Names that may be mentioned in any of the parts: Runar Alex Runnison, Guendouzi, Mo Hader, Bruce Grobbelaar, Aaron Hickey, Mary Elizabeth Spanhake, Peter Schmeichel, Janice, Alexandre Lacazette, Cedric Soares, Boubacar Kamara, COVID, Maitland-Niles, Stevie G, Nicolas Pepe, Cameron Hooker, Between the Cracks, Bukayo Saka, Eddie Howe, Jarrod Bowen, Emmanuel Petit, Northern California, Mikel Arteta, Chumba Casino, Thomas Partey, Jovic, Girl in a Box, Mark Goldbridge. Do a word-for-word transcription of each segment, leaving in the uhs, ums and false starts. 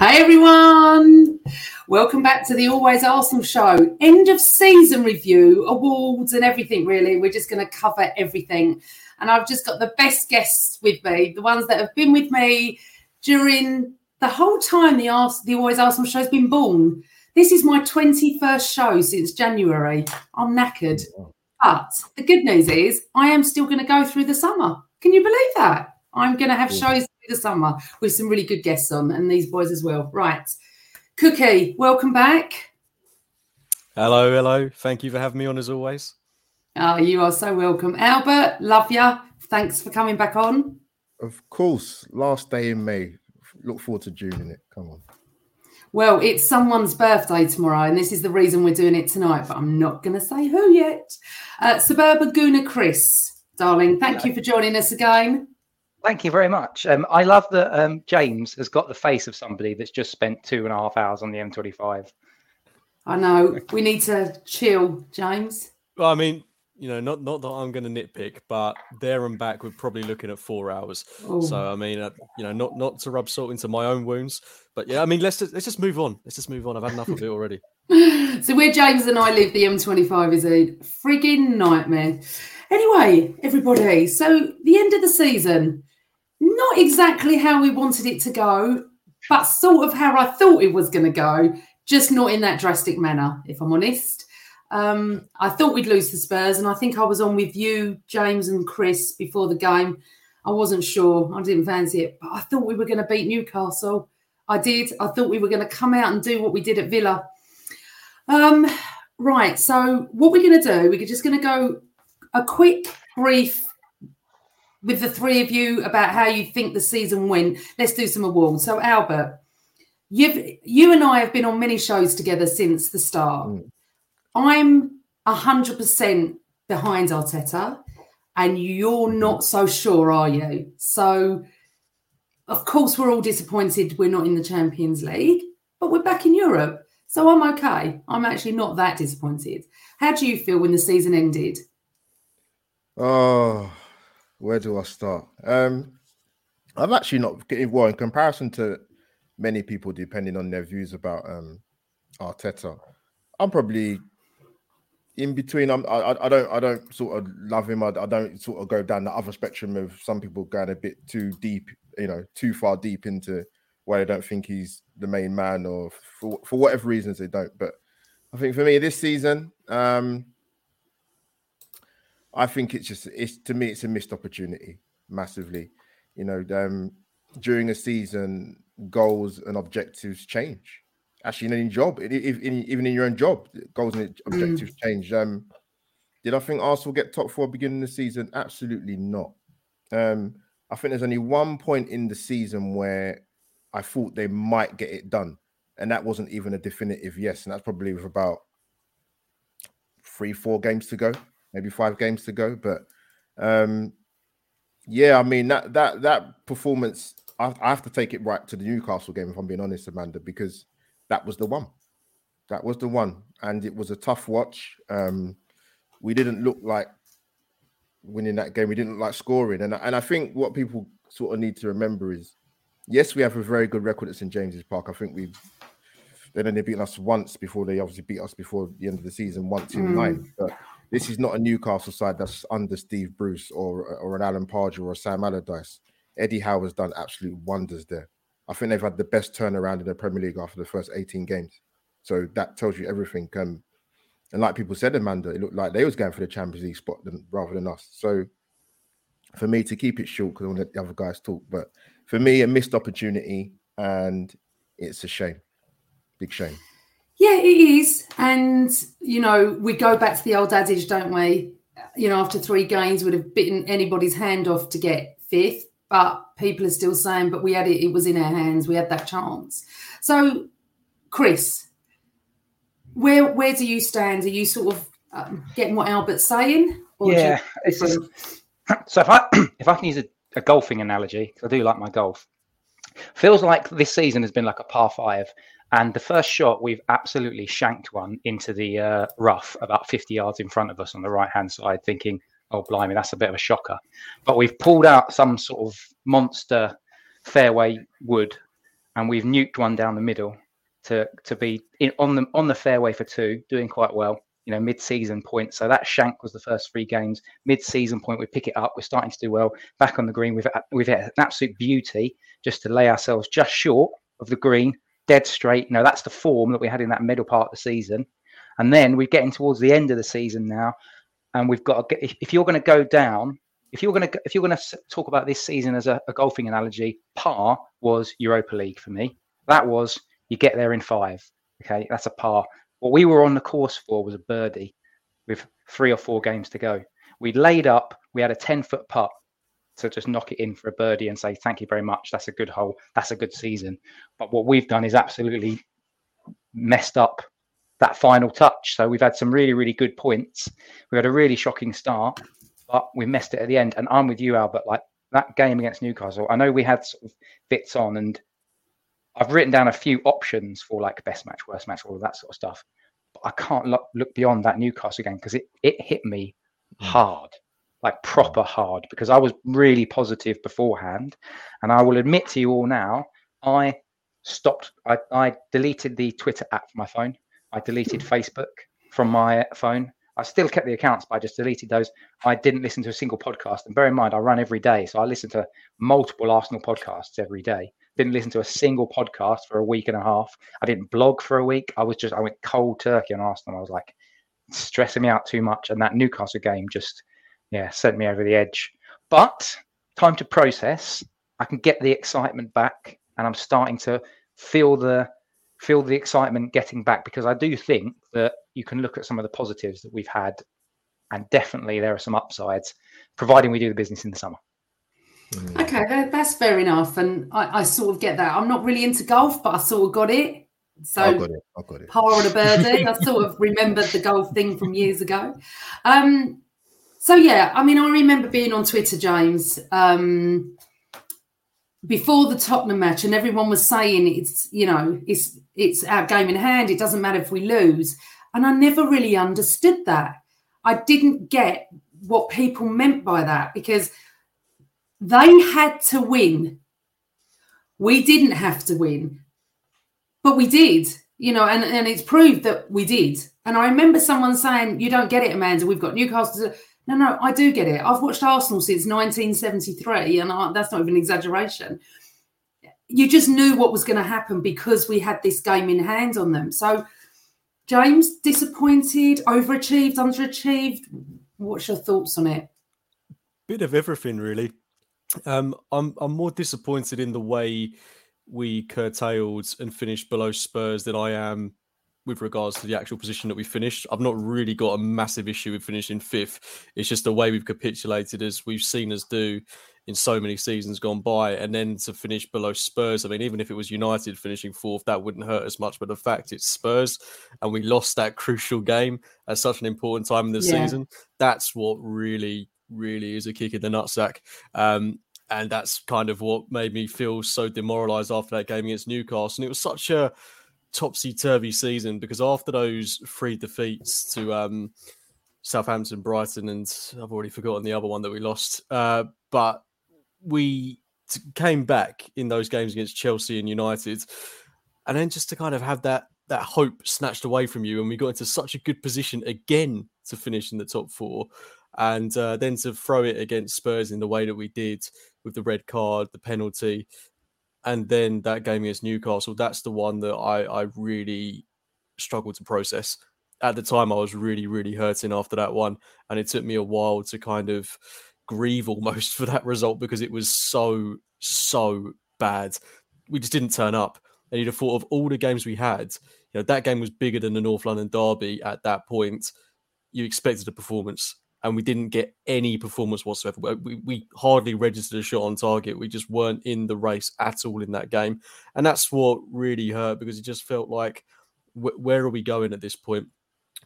Hey everyone, welcome back to the Always Arsenal Show. End of season review, awards and everything really. We're just going to cover everything. And I've just got the best guests with me, the ones that have been with me during the whole time the, Ars- the Always Arsenal Show has been born. This is my twenty-first show since January. I'm knackered. But the good news is I am still going to go through the summer. Can you believe that? I'm going to have shows through the summer with some really good guests on, and these boys as well. Right. Cookie, welcome back. Hello, hello. Thank you for having me on as always. Oh, you are so welcome. Albert, love you. Thanks for coming back on. Of course. Last day in May. Look forward to June in it. Come on. Well, it's someone's birthday tomorrow, and this is the reason we're doing it tonight, but I'm not going to say who yet. Uh, Suburban Guna Chris, darling, thank Hello. You for joining us again. Thank you very much. Um, I love that um, James has got the face of somebody that's just spent two and a half hours on the M twenty-five. I know. We need to chill, James. Well, I mean, you know, not, not that I'm going to nitpick, but there and back, we're probably looking at four hours. Ooh. So, I mean, uh, you know, not not to rub salt into my own wounds, but yeah, I mean, let's just, let's just move on. Let's just move on. I've had enough of it already. So where James and I live, the M twenty-five is a frigging nightmare. Anyway, everybody, so the end of the season, not exactly how we wanted it to go, but sort of how I thought it was going to go, just not in that drastic manner, if I'm honest. Um, I thought we'd lose the Spurs, and I think I was on with you, James and Chris, before the game. I wasn't sure. I didn't fancy it, but I thought we were going to beat Newcastle. I did. I thought we were going to come out and do what we did at Villa. Um, right, so what we're going to do, we're just going to go a quick brief with the three of you about how you think the season went. Let's do some awards. So, Albert, you've, you and I have been on many shows together since the start. Mm. I'm one hundred percent behind Arteta, and you're not so sure, are you? So, of course, we're all disappointed we're not in the Champions League, but we're back in Europe. So I'm okay. I'm actually not that disappointed. How do you feel when the season ended? Oh, where do I start? Um, I'm actually not getting, well, in comparison to many people, depending on their views about um, Arteta, I'm probably... in between, I'm, I, I don't, I don't sort of love him. I, I don't sort of go down the other spectrum of some people going a bit too deep, you know, too far deep into why they don't think he's the main man, or for for whatever reasons they don't. But I think for me this season, um, I think it's just, it's to me it's a missed opportunity massively. You know, um, during a season, goals and objectives change. Actually, in any job, if, in, even in your own job, goals and objectives change. Um, did I think Arsenal get top four beginning of the season? Absolutely not. Um, I think there's only one point in the season where I thought they might get it done. And that wasn't even a definitive yes. And that's probably with about three, four games to go, maybe five games to go. But um, yeah, I mean, that that that performance, I, I have to take it right to the Newcastle game, if I'm being honest, Amanda, because that was the one. That was the one. And it was a tough watch. Um, we didn't look like winning that game. We didn't look like scoring. And, and I think what people sort of need to remember is, yes, we have a very good record at Saint James's Park. I think we've they've only beaten us once before. They obviously beat us before the end of the season, once in mm. nine. But this is not a Newcastle side that's under Steve Bruce or or an Alan Pardew or a Sam Allardyce. Eddie Howe has done absolute wonders there. I think they've had the best turnaround in the Premier League after the first eighteen games. So that tells you everything. Um, and like people said, Amanda, it looked like they was going for the Champions League spot than, rather than us. So for me, to keep it short, because I want to let the other guys talk, but for me, a missed opportunity, and it's a shame. Big shame. Yeah, it is. And, you know, we go back to the old adage, don't we? You know, after three games, we'd have bitten anybody's hand off to get fifth, but people are still saying, but we had it, it was in our hands, we had that chance. So, Chris, where where do you stand? Are you sort of um, getting what Albert's saying? Or yeah, it's just... So if I if I can use a, a golfing analogy, because I do like my golf, feels like this season has been like a par five, and the first shot we've absolutely shanked one into the uh, rough about fifty yards in front of us on the right hand side, thinking, oh blimey, that's a bit of a shocker. But we've pulled out some sort of monster fairway wood, and we've nuked one down the middle to to be in, on the on the fairway for two, doing quite well. You know, mid-season point. So that shank was the first three games. Mid-season point, we pick it up. We're starting to do well. Back on the green, we've we've had an absolute beauty just to lay ourselves just short of the green, dead straight. You know, that's the form that we had in that middle part of the season. And then we're getting towards the end of the season now, and we've got to get, if you're going to go down, if you're going to if you're going to talk about this season as a, a golfing analogy, par was Europa League for me. That was you get there in five. Okay, that's a par. What we were on the course for was a birdie with three or four games to go. We laid up, we had a ten-foot putt to just knock it in for a birdie and say, thank you very much, that's a good hole, that's a good season. But what we've done is absolutely messed up that final touch. So we've had some really, really good points. We had a really shocking start, but we messed it at the end. And I'm with you, Albert, like that game against Newcastle, I know we had sort of bits on, and I've written down a few options for like best match, worst match, all of that sort of stuff. But I can't look, look beyond that Newcastle game because it, it hit me hard, like proper hard, because I was really positive beforehand. And I will admit to you all now, I stopped, I, I deleted the Twitter app from my phone. I deleted Facebook from my phone. I still kept the accounts, but I just deleted those. I didn't listen to a single podcast. And bear in mind, I run every day. So I listen to multiple Arsenal podcasts every day. Didn't listen to a single podcast for a week and a half. I didn't blog for a week. I was just, I went cold turkey on Arsenal. I was like stressing me out too much. And that Newcastle game just, yeah, sent me over the edge. But time to process. I can get the excitement back. And I'm starting to feel the, feel the excitement getting back, because I do think that you can look at some of the positives that we've had. And definitely there are some upsides, providing we do the business in the summer. Mm. Okay, that's fair enough, and I, I sort of get that. I'm not really into golf, but I sort of got it. So I got it. I got it. Par on a birdie. I sort of remembered the golf thing from years ago. Um, so yeah, I mean, I remember being on Twitter, James, um, before the Tottenham match, and everyone was saying it's you know it's it's our game in hand. It doesn't matter if we lose, and I never really understood that. I didn't get what people meant by that, because they had to win. We didn't have to win, but we did, you know, and, and it's proved that we did. And I remember someone saying, you don't get it, Amanda, we've got Newcastle. No, no, I do get it. I've watched Arsenal since nineteen seventy-three, and I, that's not even an exaggeration. You just knew what was going to happen because we had this game in hand on them. So, James, disappointed, overachieved, underachieved? What's your thoughts on it? Bit of everything, really. Um, I'm I'm more disappointed in the way we curtailed and finished below Spurs than I am with regards to the actual position that we finished. I've not really got a massive issue with finishing fifth. It's just the way we've capitulated, as we've seen us do in so many seasons gone by, and then to finish below Spurs. I mean, even if it was United finishing fourth, that wouldn't hurt as much. But the fact it's Spurs and we lost that crucial game at such an important time in the yeah. season, that's what really, really is a kick in the nutsack. Um, and that's kind of what made me feel so demoralised after that game against Newcastle. And it was such a topsy-turvy season, because after those three defeats to um, Southampton, Brighton, and I've already forgotten the other one that we lost, uh, but we t- came back in those games against Chelsea and United, and then just to kind of have that that hope snatched away from you, and we got into such a good position again to finish in the top four, and uh, then to throw it against Spurs in the way that we did with the red card, the penalty, and then that game against Newcastle, that's the one that I, I really struggled to process. At the time, I was really, really hurting after that one, and it took me a while to kind of grieve almost for that result, because it was so, so bad. We just didn't turn up. And you'd have thought of all the games we had, you know, that game was bigger than the North London derby at that point. You expected a performance, and we didn't get any performance whatsoever. We, we hardly registered a shot on target. We just weren't in the race at all in that game. And that's what really hurt, because it just felt like, wh- where are we going at this point?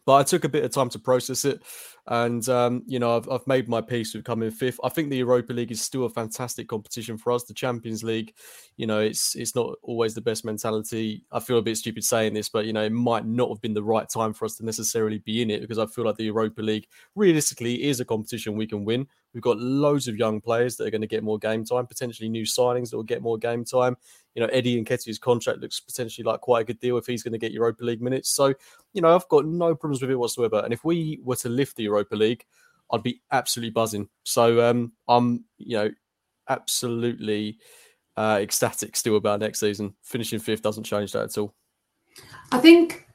But I took a bit of time to process it, and um, you know, I've, I've made my peace with coming fifth. I think the Europa League is still a fantastic competition for us. The Champions League, you know, it's it's not always the best mentality. I feel a bit stupid saying this, but you know, it might not have been the right time for us to necessarily be in it, because I feel like the Europa League realistically is a competition we can win. We've got loads of young players that are going to get more game time, potentially new signings that will get more game time. You know, Eddie Nketiah's contract looks potentially like quite a good deal if he's going to get Europa League minutes. So, you know, I've got no problems with it whatsoever. And if we were to lift the Europa League, I'd be absolutely buzzing. So um, I'm, you know, absolutely uh, ecstatic still about next season. Finishing fifth doesn't change that at all. I think,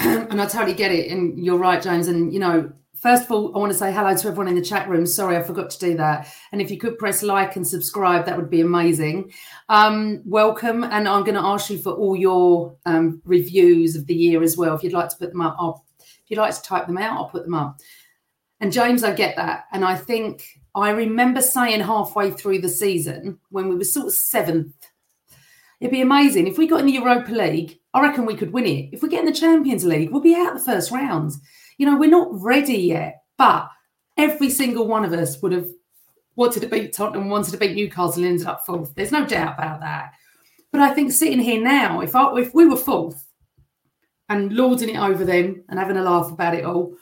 and I totally get it. And you're right, James. And, you know, first of all, I want to say hello to everyone in the chat room. Sorry, I forgot to do that. And if you could press like and subscribe, that would be amazing. Um, welcome. And I'm going to ask you for all your um, reviews of the year as well. If you'd like to put them up, I'll, if you'd like to type them out, I'll put them up. And James, I get that. And I think I remember saying halfway through the season, when we were sort of seventh, it'd be amazing. If we got in the Europa League, I reckon we could win it. If we get in the Champions League, we'll be out the first round. You know, we're not ready yet, but every single one of us would have wanted to beat Tottenham, wanted to beat Newcastle, and ended up fourth. There's no doubt about that. But I think sitting here now, if I, if we were fourth and lording it over them and having a laugh about it all,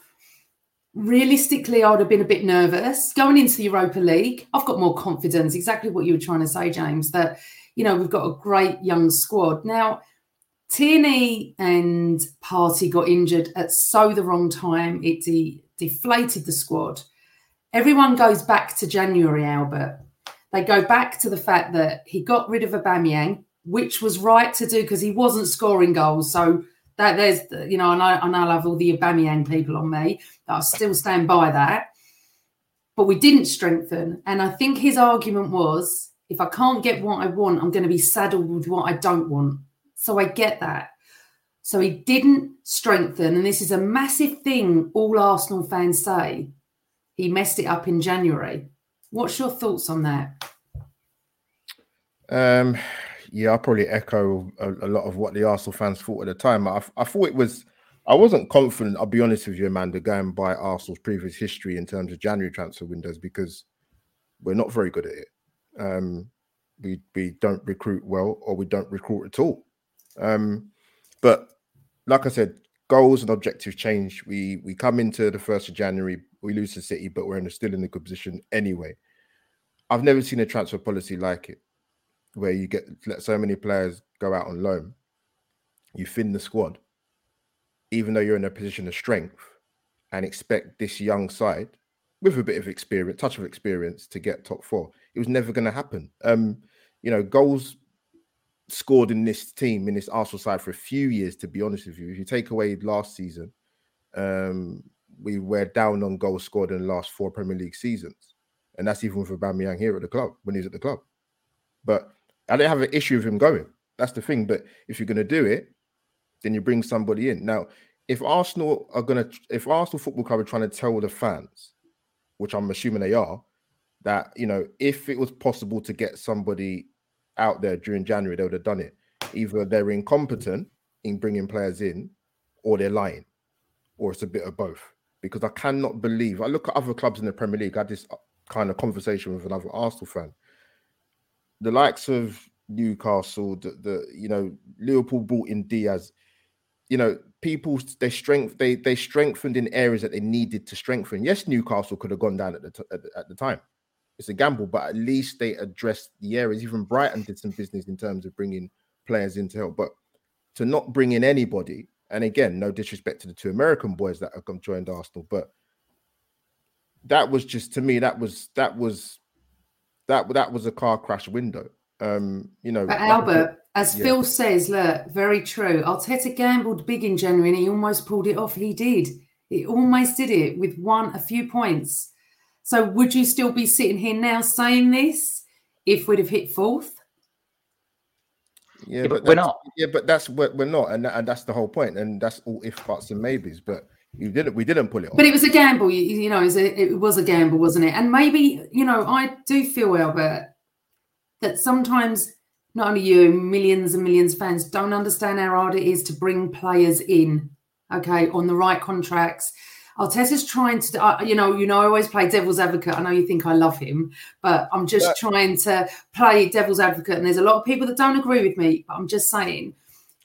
realistically, I would have been a bit nervous. Going into the Europa League, I've got more confidence, exactly what you were trying to say, James, that, you know, we've got a great young squad. Now, Tierney and Party got injured at so the wrong time. It de- deflated the squad. Everyone goes back to January, Albert. They go back to the fact that he got rid of Aubameyang, which was right to do because he wasn't scoring goals. So that there's, you know, I know, I know I'll have all the Aubameyang people on me. I still stand by that. But we didn't strengthen. And I think his argument was, if I can't get what I want, I'm going to be saddled with what I don't want. So I get that. So he didn't strengthen. And this is a massive thing all Arsenal fans say. He messed it up in January. What's your thoughts on that? Um, yeah, I probably echo a, a lot of what the Arsenal fans thought at the time. I, I thought it was, I wasn't confident, I'll be honest with you, Amanda, going by Arsenal's previous history in terms of January transfer windows, because we're not very good at it. Um, we, we don't recruit well, or we don't recruit at all. Um, but like I said, goals and objectives change. We we come into the first of January, we lose to City, but we're in a, still in a good position anyway. I've never seen a transfer policy like it, where you get let so many players go out on loan, you thin the squad, even though you're in a position of strength, and expect this young side with a bit of experience, touch of experience, to get top four. It was never going to happen. Um, you know, goals scored in this team, in this Arsenal side, for a few years, to be honest with you. If you take away last season, um, we were down on goals scored in the last four Premier League seasons. And that's even with Aubameyang here at the club, when he's at the club. But I don't have an issue with him going. That's the thing. But if you're going to do it, then you bring somebody in. Now, if Arsenal are going to, if Arsenal Football Club are trying to tell the fans, which I'm assuming they are, that, you know, if it was possible to get somebody out there during January, they would have done it. Either they're incompetent in bringing players in, or they're lying, or it's a bit of both. Because I cannot believe, I look at other clubs in the Premier League, I had this kind of conversation with another Arsenal fan. The likes of Newcastle, the, the you know, Liverpool brought in Diaz. You know, people, they strength they they strengthened in areas that they needed to strengthen. Yes, Newcastle could have gone down at the t- at, the, at the time. It's a gamble, but at least they addressed the areas. Even Brighton did some business in terms of bringing players in to help. But to not bring in anybody, and again, no disrespect to the two American boys that have come joined Arsenal, but that was just, to me, that was that was that that was a car crash window. Um, you know, but Albert, was, as yeah. Phil says, look, very true. Arteta gambled big in January, and he almost pulled it off. He did. He almost did it with one, a few points. So, would you still be sitting here now saying this if we'd have hit fourth? Yeah, but we're not. Yeah, but that's we're, we're not, and that, and that's the whole point, and that's all ifs, buts, and maybes. But you didn't. We didn't pull it off. But it was a gamble. You, you know, it was, a, it was a gamble, wasn't it? And maybe, you know, I do feel, Albert, that sometimes not only you, millions and millions of fans don't understand how hard it is to bring players in, okay, on the right contracts. Arteta's trying to, uh, you know, you know, I always play devil's advocate. I know you think I love him, but I'm just but, trying to play devil's advocate. And there's a lot of people that don't agree with me, but I'm just saying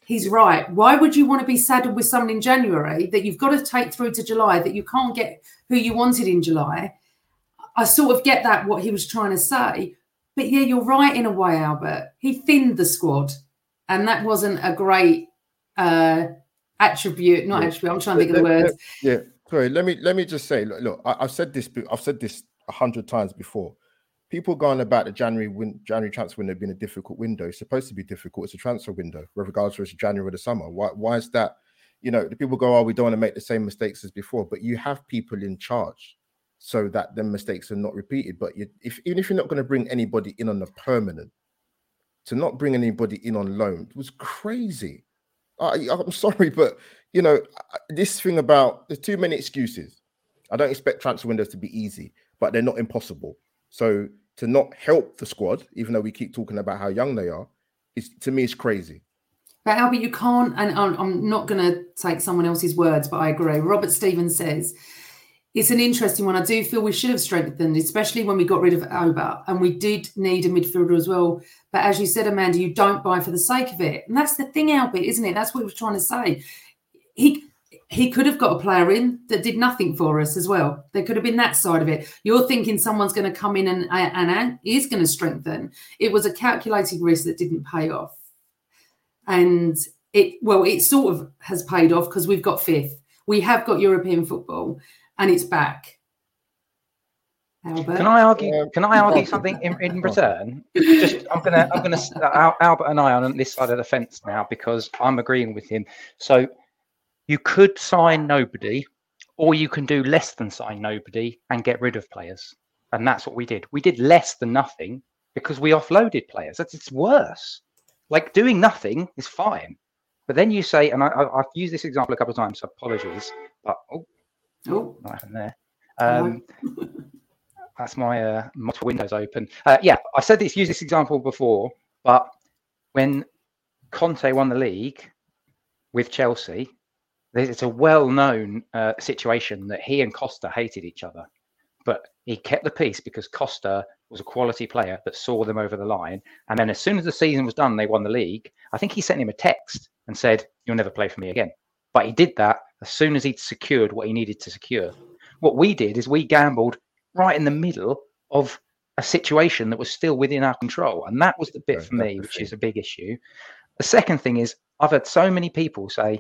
he's right. Why would you want to be saddled with someone in January that you've got to take through to July, that you can't get who you wanted in July? I sort of get that, what he was trying to say. But yeah, you're right in a way, Albert. He thinned the squad, and that wasn't a great uh, attribute. Not yeah. attribute. I'm trying to think of the words. Yeah, sorry. Let me let me just say. Look, look I, I've said this. I've said this a hundred times before. People going about the January win, January transfer window being a difficult window. It's supposed to be difficult. It's a transfer window, regardless of it's January or the summer. Why? Why is that? You know, the people go, "Oh, we don't want to make the same mistakes as before." But you have people in charge, so that the mistakes are not repeated. But you, if even if you're not going to bring anybody in on a permanent, to not bring anybody in on loan was crazy. I, I'm sorry, but, you know, this thing about there's too many excuses. I don't expect transfer windows to be easy, but they're not impossible. So to not help the squad, even though we keep talking about how young they are, is, to me, it's crazy. But Albert, you can't, and I'm not going to take someone else's words, but I agree. Robert Stevens says, it's an interesting one. I do feel we should have strengthened, especially when we got rid of Oba, and we did need a midfielder as well. But as you said, Amanda, you don't buy for the sake of it. And that's the thing, Albert, isn't it? That's what we were trying to say. He he could have got a player in that did nothing for us as well. There could have been that side of it. You're thinking someone's going to come in and, and, and is going to strengthen. It was a calculated risk that didn't pay off. And, it well, it sort of has paid off because we've got fifth. We have got European football. And it's back. Albert, can I argue? Yeah. Can I argue something in, in return? Just, I'm gonna, I'm gonna. Albert and I are on this side of the fence now because I'm agreeing with him. So you could sign nobody, or you can do less than sign nobody and get rid of players, and that's what we did. We did less than nothing because we offloaded players. That's it's worse. Like doing nothing is fine, but then you say, and I, I've used this example a couple of times. So apologies, but oh. Oh, what happened there? Um, that's my uh, multiple windows open. Uh, yeah, I said this, used this example before, but when Conte won the league with Chelsea, it's a well-known uh, situation that he and Costa hated each other, but he kept the peace because Costa was a quality player that saw them over the line. And then as soon as the season was done, they won the league. I think he sent him a text and said, "You'll never play for me again." But he did that as soon as he'd secured what he needed to secure. What we did is we gambled right in the middle of a situation that was still within our control. And that was the bit for me, which is a big issue. The second thing is I've had so many people say,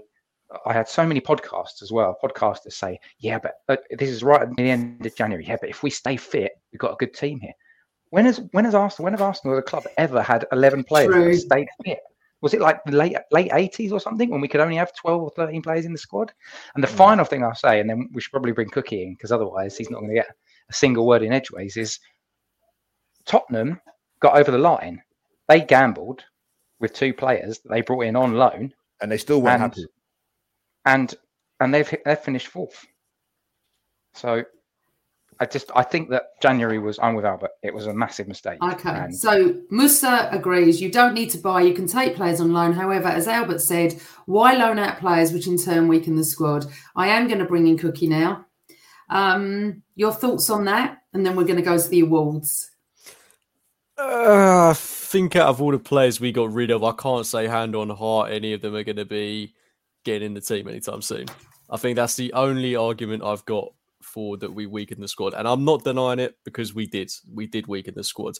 I had so many podcasts as well, podcasters say, yeah, but uh, this is right at the end of January. Yeah, but if we stay fit, we've got a good team here. When has when has Arsenal, when have Arsenal, the club, ever had eleven players True. That stayed fit? Was it like the late late eighties or something when we could only have twelve or thirteen players in the squad? And the yeah. final thing I'll say, and then we should probably bring Cookie in because otherwise he's not going to get a single word in edgeways, is Tottenham got over the line. They gambled with two players that they brought in on loan. And they still weren't happy. And, and they've, they've finished fourth. So I just I think that January was, I'm with Albert, it was a massive mistake. Okay, and so Musa agrees you don't need to buy, you can take players on loan. However, as Albert said, why loan out players which in turn weaken the squad? I am going to bring in Cookie now. Um, your thoughts on that? And then we're going to go to the awards. Uh, I think out of all the players we got rid of, I can't say hand on heart any of them are going to be getting in the team anytime soon. I think that's the only argument I've got for that we weakened the squad. And I'm not denying it, because we did. We did weaken the squad.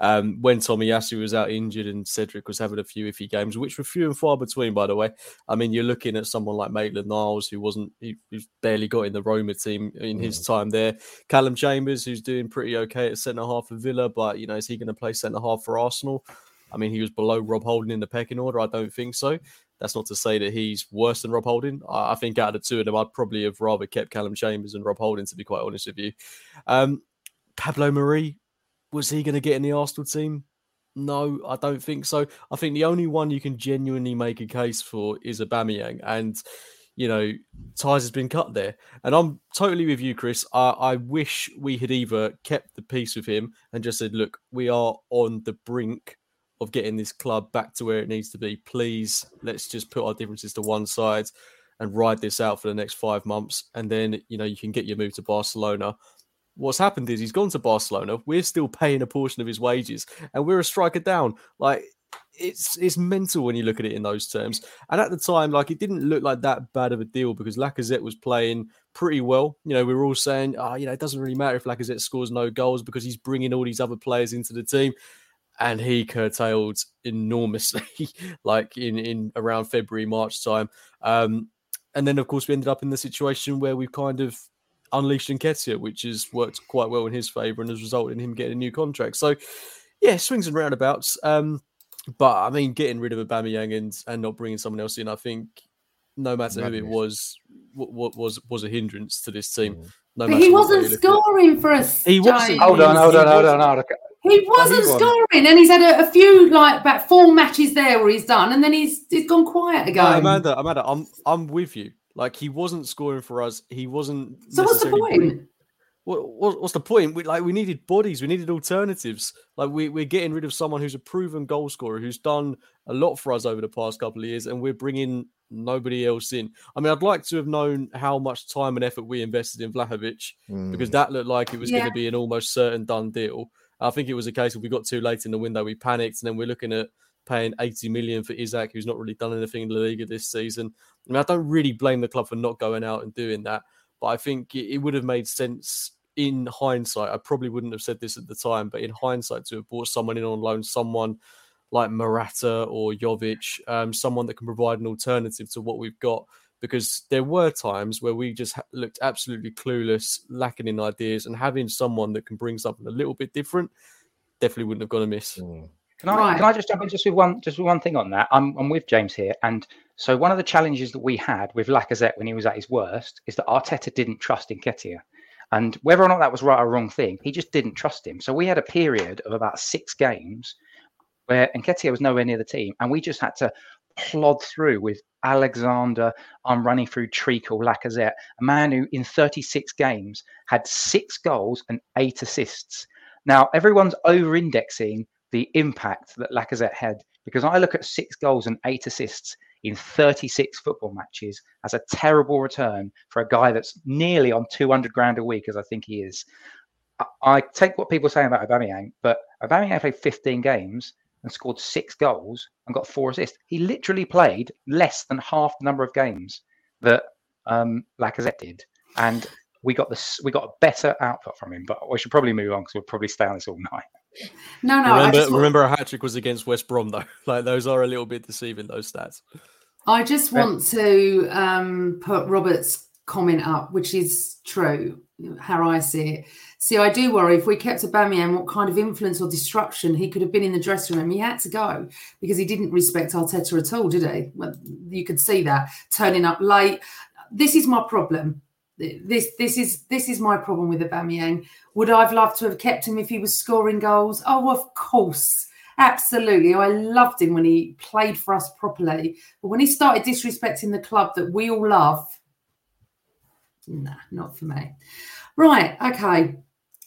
Um, when Tomiyasu was out injured and Cedric was having a few iffy games, which were few and far between, by the way. I mean, you're looking at someone like Maitland-Niles, who wasn't, he, he barely got in the Roma team in mm. his time there. Callum Chambers, who's doing pretty okay at centre-half for Villa, but, you know, is he going to play centre-half for Arsenal? I mean, he was below Rob Holding in the pecking order. I don't think so. That's not to say that he's worse than Rob Holding. I think out of the two of them, I'd probably have rather kept Callum Chambers and Rob Holding, to be quite honest with you. Um, Pablo Marí, was he going to get in the Arsenal team? No, I don't think so. I think the only one you can genuinely make a case for is Aubameyang. And, you know, ties has been cut there. And I'm totally with you, Chris. I, I wish we had either kept the peace with him and just said, look, we are on the brink of getting this club back to where it needs to be. Please, let's just put our differences to one side and ride this out for the next five months. And then, you know, you can get your move to Barcelona. What's happened is he's gone to Barcelona. We're still paying a portion of his wages and we're a striker down. Like, it's it's mental when you look at it in those terms. And at the time, like, it didn't look like that bad of a deal because Lacazette was playing pretty well. You know, we were all saying, oh, you know, it doesn't really matter if Lacazette scores no goals because he's bringing all these other players into the team. And he curtailed enormously, like in, in around February, March time. Um, and then, of course, we ended up in the situation where we've kind of unleashed Nketiah, which has worked quite well in his favour and has resulted in him getting a new contract. So, yeah, swings and roundabouts. Um, but, I mean, getting rid of Aubameyang and, and not bringing someone else in, I think, no matter Madness. who it was, w- w- was, was a hindrance to this team. Mm. No but he wasn't scoring for us. He wasn't. Hold on, hold on, hold on, hold on. He wasn't oh, scoring, and he's had a, a few, like, about four matches there where he's done, and then he's he's gone quiet again. No, Amanda, Amanda, I'm I'm with you. Like, he wasn't scoring for us. He wasn't. So what's the point? What, what what's the point? We, like, we needed bodies. We needed alternatives. Like, we we're getting rid of someone who's a proven goal scorer who's done a lot for us over the past couple of years, and we're bringing nobody else in. I mean, I'd like to have known how much time and effort we invested in Vlahovic mm. because that looked like it was yeah. going to be an almost certain done deal. I think it was a case of we got too late in the window, we panicked, and then we're looking at paying eighty million for Isak, who's not really done anything in La Liga this season. I mean, I don't really blame the club for not going out and doing that, but I think it would have made sense in hindsight. I probably wouldn't have said this at the time, but in hindsight, to have brought someone in on loan, someone like Morata or Jovic, um, someone that can provide an alternative to what we've got. Because there were times where we just looked absolutely clueless, lacking in ideas, and having someone that can bring something a little bit different definitely wouldn't have gone amiss. Mm. Can I right. can I just jump in just with one just with one thing on that? I'm I'm with James here, and so one of the challenges that we had with Lacazette when he was at his worst is that Arteta didn't trust Nketiah, and whether or not that was right or wrong thing, he just didn't trust him. So we had a period of about six games where Nketiah was nowhere near the team, and we just had to plod through with Alexander, I'm running through treacle Lacazette, a man who in thirty-six games had six goals and eight assists. Now, everyone's over-indexing the impact that Lacazette had, because I look at six goals and eight assists in thirty-six football matches as a terrible return for a guy that's nearly on two hundred grand a week, as I think he is. I, I take what people say about Aubameyang, but Aubameyang played fifteen games and scored six goals and got four assists. He literally played less than half the number of games that um, Lacazette did. And we got this, we got a better output from him, but we should probably move on because we'll probably stay on this all night. No, no. Remember, I just remember want... a hat-trick was against West Brom, though. Like, those are a little bit deceiving, those stats. I just want to um, put Robert's comment up, which is true, how I see it. See, I do worry if we kept Aubameyang, what kind of influence or disruption he could have been in the dressing room. He had to go because he didn't respect Arteta at all, did he? Well, you could see that turning up late. This is my problem. This, this is this is my problem with Aubameyang. Would I have loved to have kept him if he was scoring goals? Oh, of course. Absolutely. I loved him when he played for us properly. But when he started disrespecting the club that we all love, nah, not for me. Right, okay.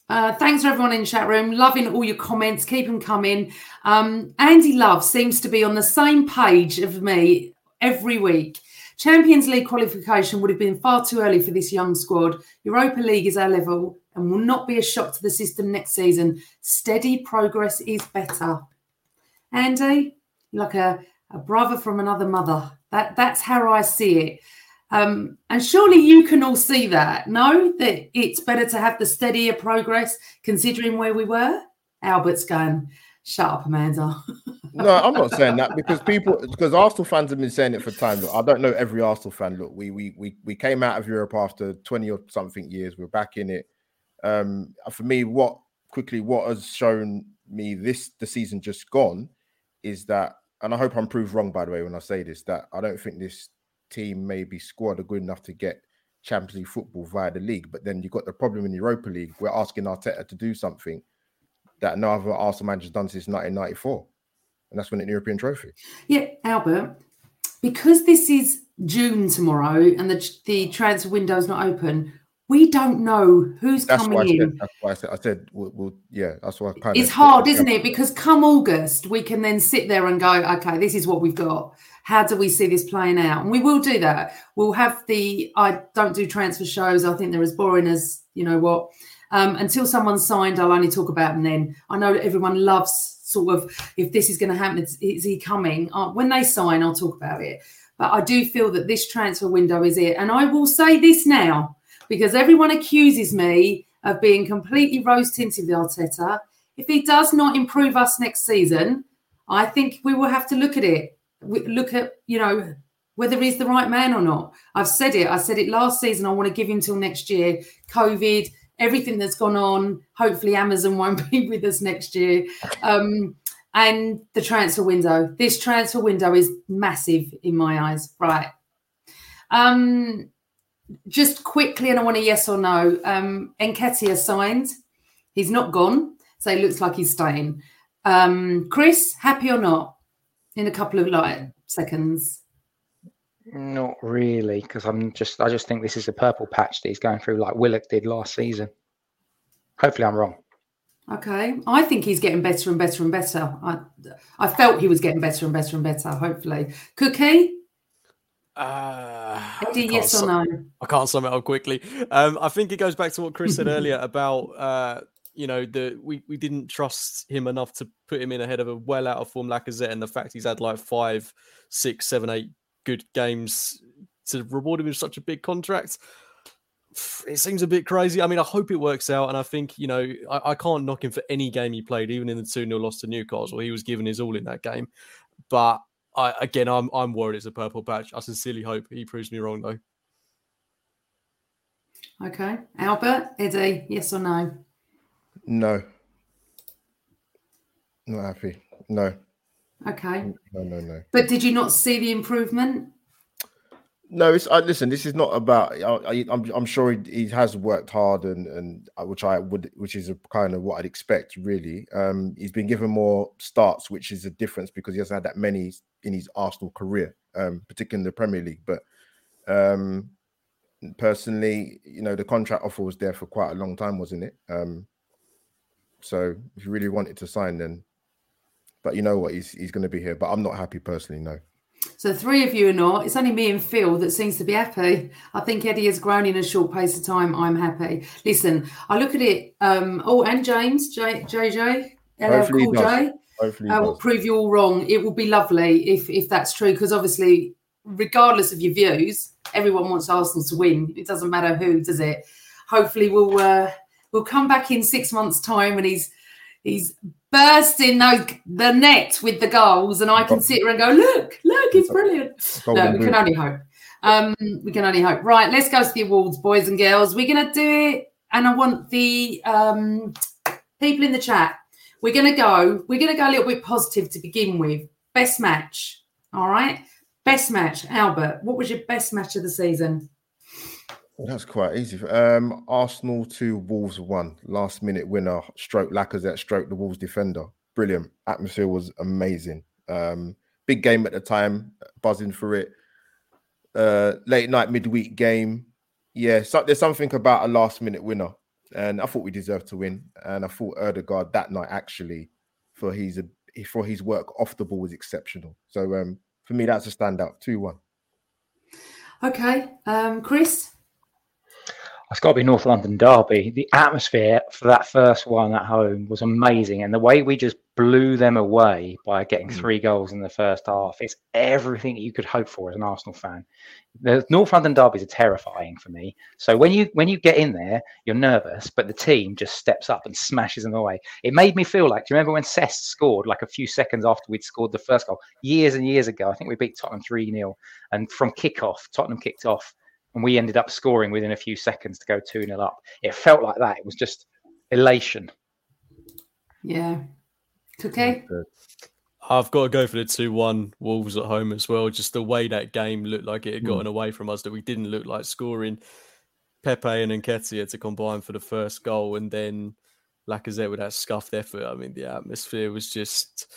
Uh, thanks for everyone in the chat room. Loving all your comments. Keep them coming. Um, Andy Love seems to be on the same page of me every week. Champions League qualification would have been far too early for this young squad. Europa League is our level and will not be a shock to the system next season. Steady progress is better. Andy, like a, a brother from another mother. That That's how I see it. Um, and surely you can all see that, no? That it's better to have the steadier progress considering where we were? Albert's going, shut up, Amanda. No, I'm not saying that because people, because Arsenal fans have been saying it for time. Look, I don't know every Arsenal fan. Look, we we we we came out of Europe after twenty or something years. We're back in it. Um, for me, what quickly what has shown me this the season just gone is that, and I hope I'm proved wrong by the way when I say this, that I don't think this team, maybe squad, are good enough to get Champions League football via the league. But then you've got the problem in Europa League. We're asking Arteta to do something that no other Arsenal manager's done since nineteen ninety-four. And that's when it's an European trophy. Yeah, Albert, because this is June tomorrow and the, the transfer window is not open, we don't know who's that's coming why I in. Said, that's why I said, I said we'll, we'll, yeah, that's why I kind it's of... It's hard, isn't it? Because come August, we can then sit there and go, okay, this is what we've got. How do we see this playing out? And we will do that. We'll have the, I don't do transfer shows. I think they're as boring as, you know what. Um, until someone's signed, I'll only talk about them then. I know everyone loves sort of, if this is going to happen, is, is he coming? Uh, when they sign, I'll talk about it. But I do feel that this transfer window is it. And I will say this now, because everyone accuses me of being completely rose-tinted with Arteta. If he does not improve us next season, I think we will have to look at it. We look at, you know, whether he's the right man or not. I've said it. I said it last season. I want to give him till next year. COVID, everything that's gone on. Hopefully Amazon won't be with us next year. Um, and the transfer window. This transfer window is massive in my eyes. Right. Um, just quickly, and I want a yes or no. Um, Nketiah signed. He's not gone. So it looks like he's staying. Um, Chris, happy or not? In a couple of like seconds. Not really, because I'm just I just think this is a purple patch that he's going through, like Willock did last season. Hopefully I'm wrong. Okay. I think he's getting better and better and better. I I felt he was getting better and better and better, hopefully. Cookie? Uh Eddie, yes or no? I can't sum it up quickly. Um, I think it goes back to what Chris said earlier about uh You know, the we, we didn't trust him enough to put him in ahead of a well out of form Lacazette, and the fact he's had like five, six, seven, eight good games to reward him with such a big contract. It seems a bit crazy. I mean, I hope it works out, and I think, you know, I, I can't knock him for any game he played, even in the two nil loss to Newcastle. He was giving his all in that game. But I again, I'm I'm worried it's a purple patch. I sincerely hope he proves me wrong though. Okay, Albert, Eddie, yes or no? No. Not happy. No. Okay. No, no, no. But did you not see the improvement? No, it's uh, listen, this is not about I, I, I'm I'm sure he, he has worked hard and and which I would which is a kind of what I'd expect really. Um he's been given more starts, which is a difference because he hasn't had that many in his Arsenal career, um particularly in the Premier League, but um personally, you know, the contract offer was there for quite a long time, wasn't it? Um So if you really wanted to sign, then, but you know what, he's he's going to be here. But I'm not happy personally, no. So three of you are not. It's only me and Phil that seems to be happy. I think Eddie has grown in a short pace of time. I'm happy. Listen, I look at it. Um, oh, and James, J, JJ, L L Cool J. Hopefully, I will prove you all wrong. It would be lovely if if that's true, because obviously, regardless of your views, everyone wants Arsenal to win. It doesn't matter who, does it? Hopefully, we'll. Uh, We'll come back in six months' time and he's he's bursting the, the net with the goals and I can sit here and go, look, look, it's brilliant. No, we can only hope. Um, we can only hope. Right, let's go to the awards, boys and girls. We're going to do it and I want the um, people in the chat. We're going to go. We're going to go a little bit positive to begin with. Best match, all right? Best match. Albert, what was your best match of the season? Well, that's quite easy. Um, Arsenal two, Wolves one. Last minute winner, stroke Lacazette, stroke the Wolves defender. Brilliant. Atmosphere was amazing. Um, big game at the time, buzzing for it. Uh, late night midweek game. Yeah, so there's something about a last-minute winner. And I thought we deserved to win. And I thought Ødegaard that night, actually, for his for his work off the ball was exceptional. So um, for me, that's a standout. two one. Okay. Um, Chris? It's got to be North London derby. The atmosphere for that first one at home was amazing. And the way we just blew them away by getting three goals in the first half, it's everything you could hope for as an Arsenal fan. The North London derbies are terrifying for me. So when you when you get in there, you're nervous, but the team just steps up and smashes them away. It made me feel like, do you remember when Cesc scored like a few seconds after we'd scored the first goal? Years and years ago, I think we beat Tottenham three nil. And from kickoff, Tottenham kicked off. And we ended up scoring within a few seconds to go two nil up. It felt like that. It was just elation. Yeah. It's okay. I've got to go for the two one Wolves at home as well. Just the way that game looked like it had gotten mm. away from us, that we didn't look like scoring. Pepe and Nketiah to combine for the first goal, and then Lacazette with that scuffed effort. I mean, the atmosphere was just...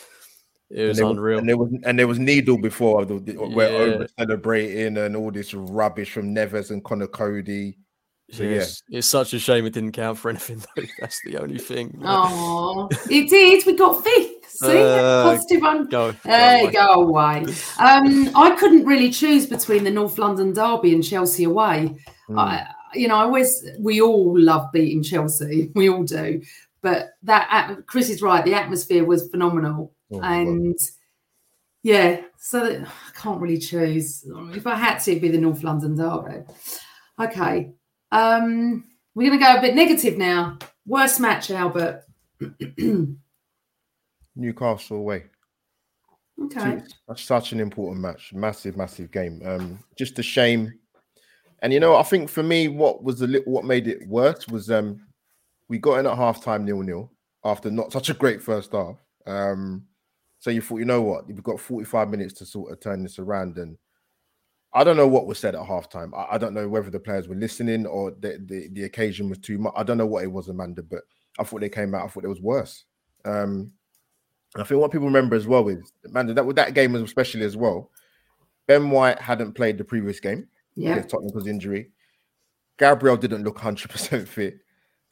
It was and unreal. Was, and, there was, and there was Needle before the, the, where yeah. over celebrating and all this rubbish from Neves and Connor Cody. So, yeah, yeah. It's, it's such a shame it didn't count for anything, though. That's the only thing. Oh, it did. We got fifth. See? Uh, Positive one. Go, there you go. Away. Um, I couldn't really choose between the North London derby and Chelsea away. Mm. I, you know, I always, we all love beating Chelsea. We all do. But that, Chris is right. The atmosphere was phenomenal. Oh, and God. yeah, so that, I can't really choose. If I had to, it'd be the North London derby. Okay, um, we're going to go a bit negative now. Worst match, Albert. Newcastle away. Okay, that's such an important match. Massive, massive game. Um, just a shame. And you know, I think for me, what was the li- what made it worse was um, we got in at half time nil nil after not such a great first half. Um, So you thought, you know what, you've got forty-five minutes to sort of turn this around. And I don't know what was said at halftime. I, I don't know whether the players were listening or the, the, the occasion was too much. I don't know what it was, Amanda, but I thought they came out. I thought it was worse. Um, I think what people remember as well is, Amanda, that, that game was especially as well. Ben White hadn't played the previous game. Yeah. Because Tottenham was injury. Gabriel didn't look one hundred percent fit.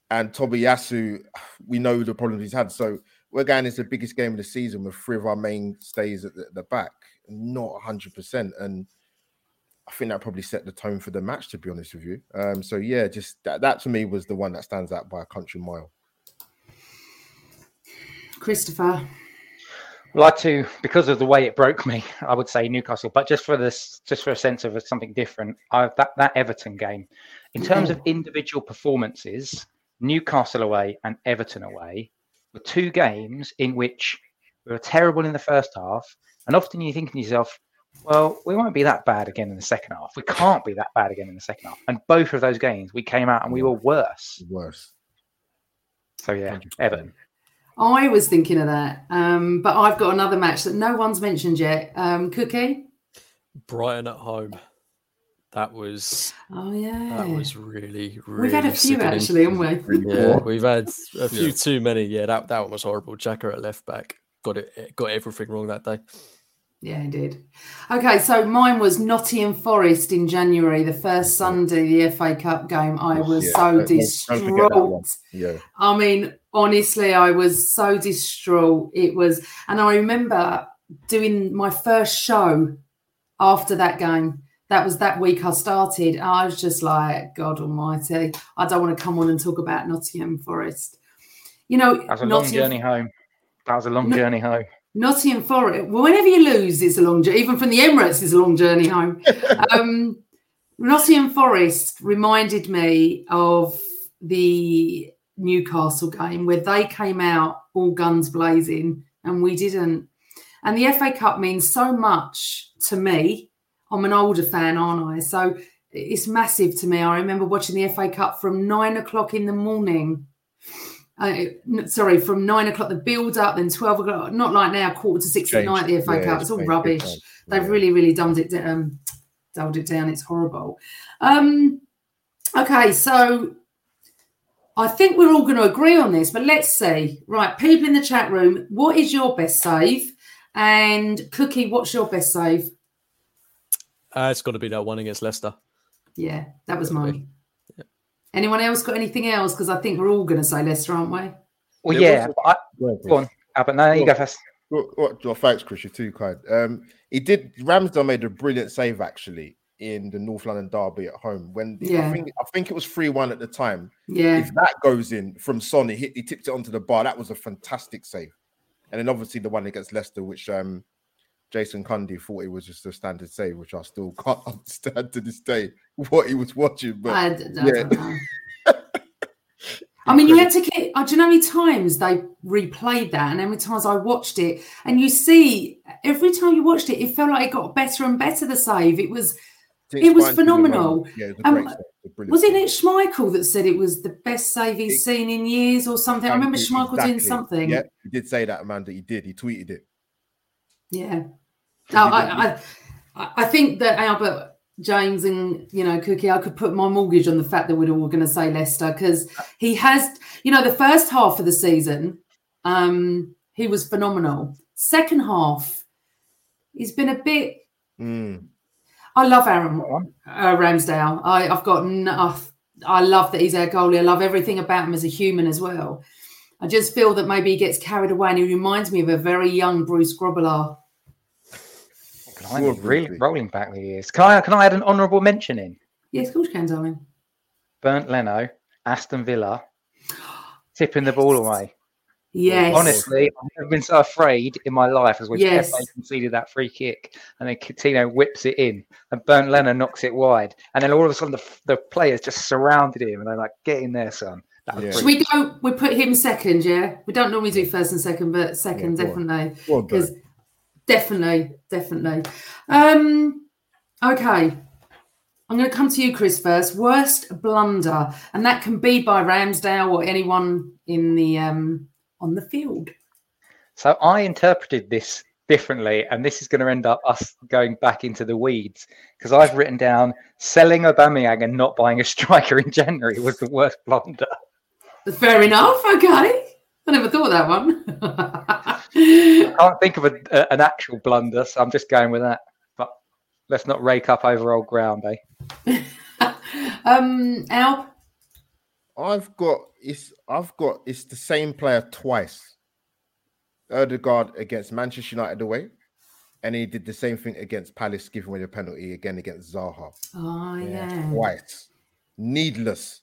And Tomiyasu, we know the problems he's had. So we're going into the biggest game of the season with three of our mainstays at the, the back, not one hundred percent. And I think that probably set the tone for the match, to be honest with you. Um, so, yeah, just that, that to me was the one that stands out by a country mile. Christopher. Well, I too, because of the way it broke me, I would say Newcastle. But just for this, just for a sense of something different, I, that, that Everton game, in terms of individual performances, Newcastle away and Everton away, were two games in which we were terrible in the first half. And often you think to yourself, well, we won't be that bad again in the second half. We can't be that bad again in the second half. And both of those games, we came out and we were worse. Worse. So, yeah, Everton. I was thinking of that. Um, but I've got another match that no one's mentioned yet. Um, Cookie? Brighton at home. That was, oh yeah, that was really, really. We've had a few sickening. Actually, haven't we? Yeah, we've had a few yeah. too many. Yeah, that, that one was horrible. Xhaka at left back got it, got everything wrong that day. Yeah, he did. Okay, so mine was Nottingham Forest in January, the first Sunday, the F A Cup game. I was yeah, so don't, distraught. Don't yeah, I mean, honestly, I was so distraught. It was, and I remember doing my first show after that game. That was that week I started. I was just like, God almighty, I don't want to come on and talk about Nottingham Forest. You know, that was a Nottingham... long journey home. That was a long no... journey home. Nottingham Forest. Well, whenever you lose, it's a long journey. Even from the Emirates, it's a long journey home. um, Nottingham Forest reminded me of the Newcastle game where they came out all guns blazing and we didn't. And the F A Cup means so much to me. I'm an older fan, aren't I? So it's massive to me. I remember watching the F A Cup from nine o'clock in the morning. Uh, sorry, from nine o'clock, the build-up, then twelve o'clock. Not like now, quarter to six at night, the F A yeah, Cup. It's all rubbish. Yeah. They've really, really dumbed it down. Dulled it down. It's horrible. Um, okay, so I think we're all going to agree on this, but let's see. Right, people in the chat room, what is your best save? And Cookie, what's your best save? Uh, it's got to be that one against Leicester. Yeah, that was mine. Anyone else got anything else? Because I think we're all going to say Leicester, aren't we? Well, yeah. yeah I, go on, Albert. No, you go first. What? Well, thanks, Chris. You're too kind. Um, he did. Ramsdale made a brilliant save actually in the North London derby at home when the, yeah. I think I think it was three one at the time. Yeah. If that goes in from Son, he, hit, he tipped it onto the bar. That was a fantastic save. And then obviously the one against Leicester, which um, Jason Cundy thought it was just a standard save, which I still can't understand to this day what he was watching. But I, d- I yeah. don't know. I mean, you had to get, do you know how many times they replayed that and how many times I watched it? And you see, every time you watched it, it felt like it got better and better, the save. It was it was phenomenal. Yeah, it was a great um, save. Wasn't it Schmeichel that said it was the best save he's seen in years or something? I remember Schmeichel exactly. doing something. Yeah, he did say that, Amanda. He did. He tweeted it. Yeah. No, I, I, I think that Albert... James and, you know, Cookie, I could put my mortgage on the fact that we're all going to say Leicester because he has, you know, the first half of the season, um, he was phenomenal. Second half, he's been a bit... Mm. I love Aaron uh, Ramsdale. I, I've got enough. I love that he's our goalie. I love everything about him as a human as well. I just feel that maybe he gets carried away and he reminds me of a very young Bruce Grobbelaar. Sure, really rolling back the years. Can I can I add an honourable mention in? Yes, of course you can, darling. Bernd Leno, Aston Villa, tipping the ball away. Yes. Honestly, I've never been so afraid in my life as when yes. Pepe conceded that free kick and then Coutinho whips it in and Bernd Leno knocks it wide. And then all of a sudden the, the players just surrounded him and they're like, get in there, son. Yeah. Should we go, we put him second, yeah? We don't normally do first and second, but second, yeah, definitely. Because... Definitely, definitely. Um, okay, I'm going to come to you, Chris, first. Worst blunder, and that can be by Ramsdale or anyone in the um, on the field. So I interpreted this differently, and this is going to end up us going back into the weeds because I've written down selling Aubameyang and not buying a striker in January was the worst blunder. Fair enough. Okay. I never thought of that one. I can't think of a, a, an actual blunder, so I'm just going with that. But let's not rake up over old ground, eh? um, Al, I've got it's. I've got it's the same player twice. Ødegaard against Manchester United away, and he did the same thing against Palace, giving away the penalty again against Zaha. Oh yeah, yeah. Twice, needless.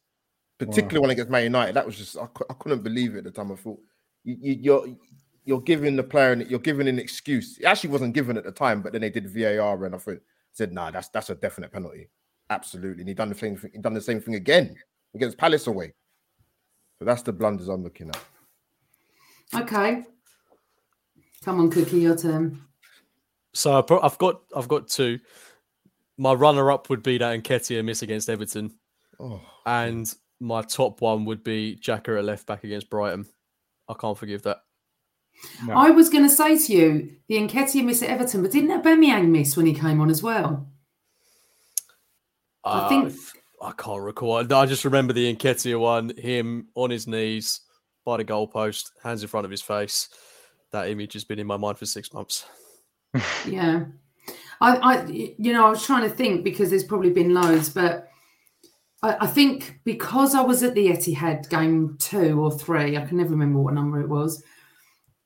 Particularly wow. when against Man United, that was just I, I couldn't believe it at the time. I thought you, you, you're you're giving the player you're giving an excuse. It actually wasn't given at the time, but then they did V A R and I thought said nah, that's that's a definite penalty, absolutely. And he done the thing, he done the same thing again against Palace away. So that's the blunders I'm looking at. Okay, come on, Cookie, your turn. So I've got I've got two. My runner up would be that Nketiah miss against Everton, oh. and my top one would be Xhaka at left back against Brighton. I can't forgive that. No. I was going to say to you, the Nketiah miss at Everton, but didn't Aubameyang miss when he came on as well? Uh, I think I can't recall. I just remember the Nketiah one, him on his knees by the goalpost, hands in front of his face. That image has been in my mind for six months. yeah, I, I, you know, I was trying to think because there's probably been loads, but. I think because I was at the Etihad game two or three, I can never remember what number it was,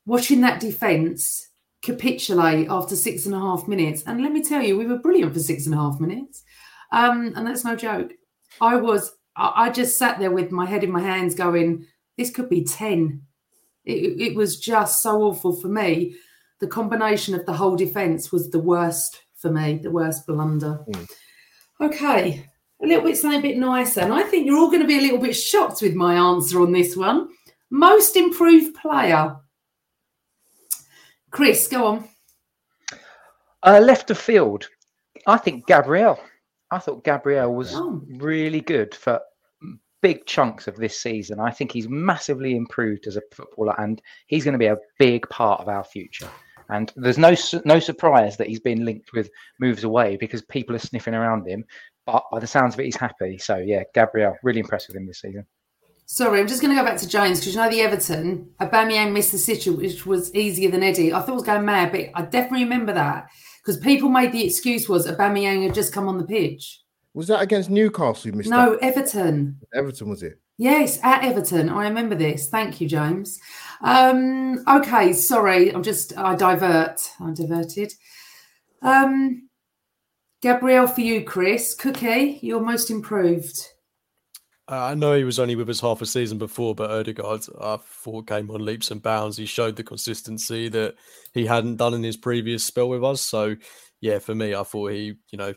watching that defence capitulate after six and a half minutes. And let me tell you, we were brilliant for six and a half minutes. Um, and that's no joke. I was, I just sat there with my head in my hands going, this could be ten. It, it was just so awful for me. The combination of the whole defence was the worst for me, the worst blunder. Mm. Okay. A little bit something a bit nicer. And I think you're all going to be a little bit shocked with my answer on this one. Most improved player. Chris, go on. Uh, left of field. I think Gabriel. I thought Gabriel was oh. really good for big chunks of this season. I think he's massively improved as a footballer and he's going to be a big part of our future. And there's no no surprise that he's been linked with moves away because people are sniffing around him. But by the sounds of it, he's happy. So, yeah, Gabriel, really impressed with him this season. Sorry, I'm just going to go back to James because, you know, the Everton, Aubameyang missed the sitter, which was easier than Eddie. I thought I was going mad, but I definitely remember that because people made the excuse was Aubameyang had just come on the pitch. Was that against Newcastle? You missed no, that? Everton. Everton, was it? Yes, at Everton. I remember this. Thank you, James. Um, okay, sorry. I'm just, I divert. I diverted. Um, Gabriel, for you, Chris. Cookie, you're most improved. Uh, I know he was only with us half a season before, but Ødegaard, I thought, came on leaps and bounds. He showed the consistency that he hadn't done in his previous spell with us. So, yeah, for me, I thought he, you know,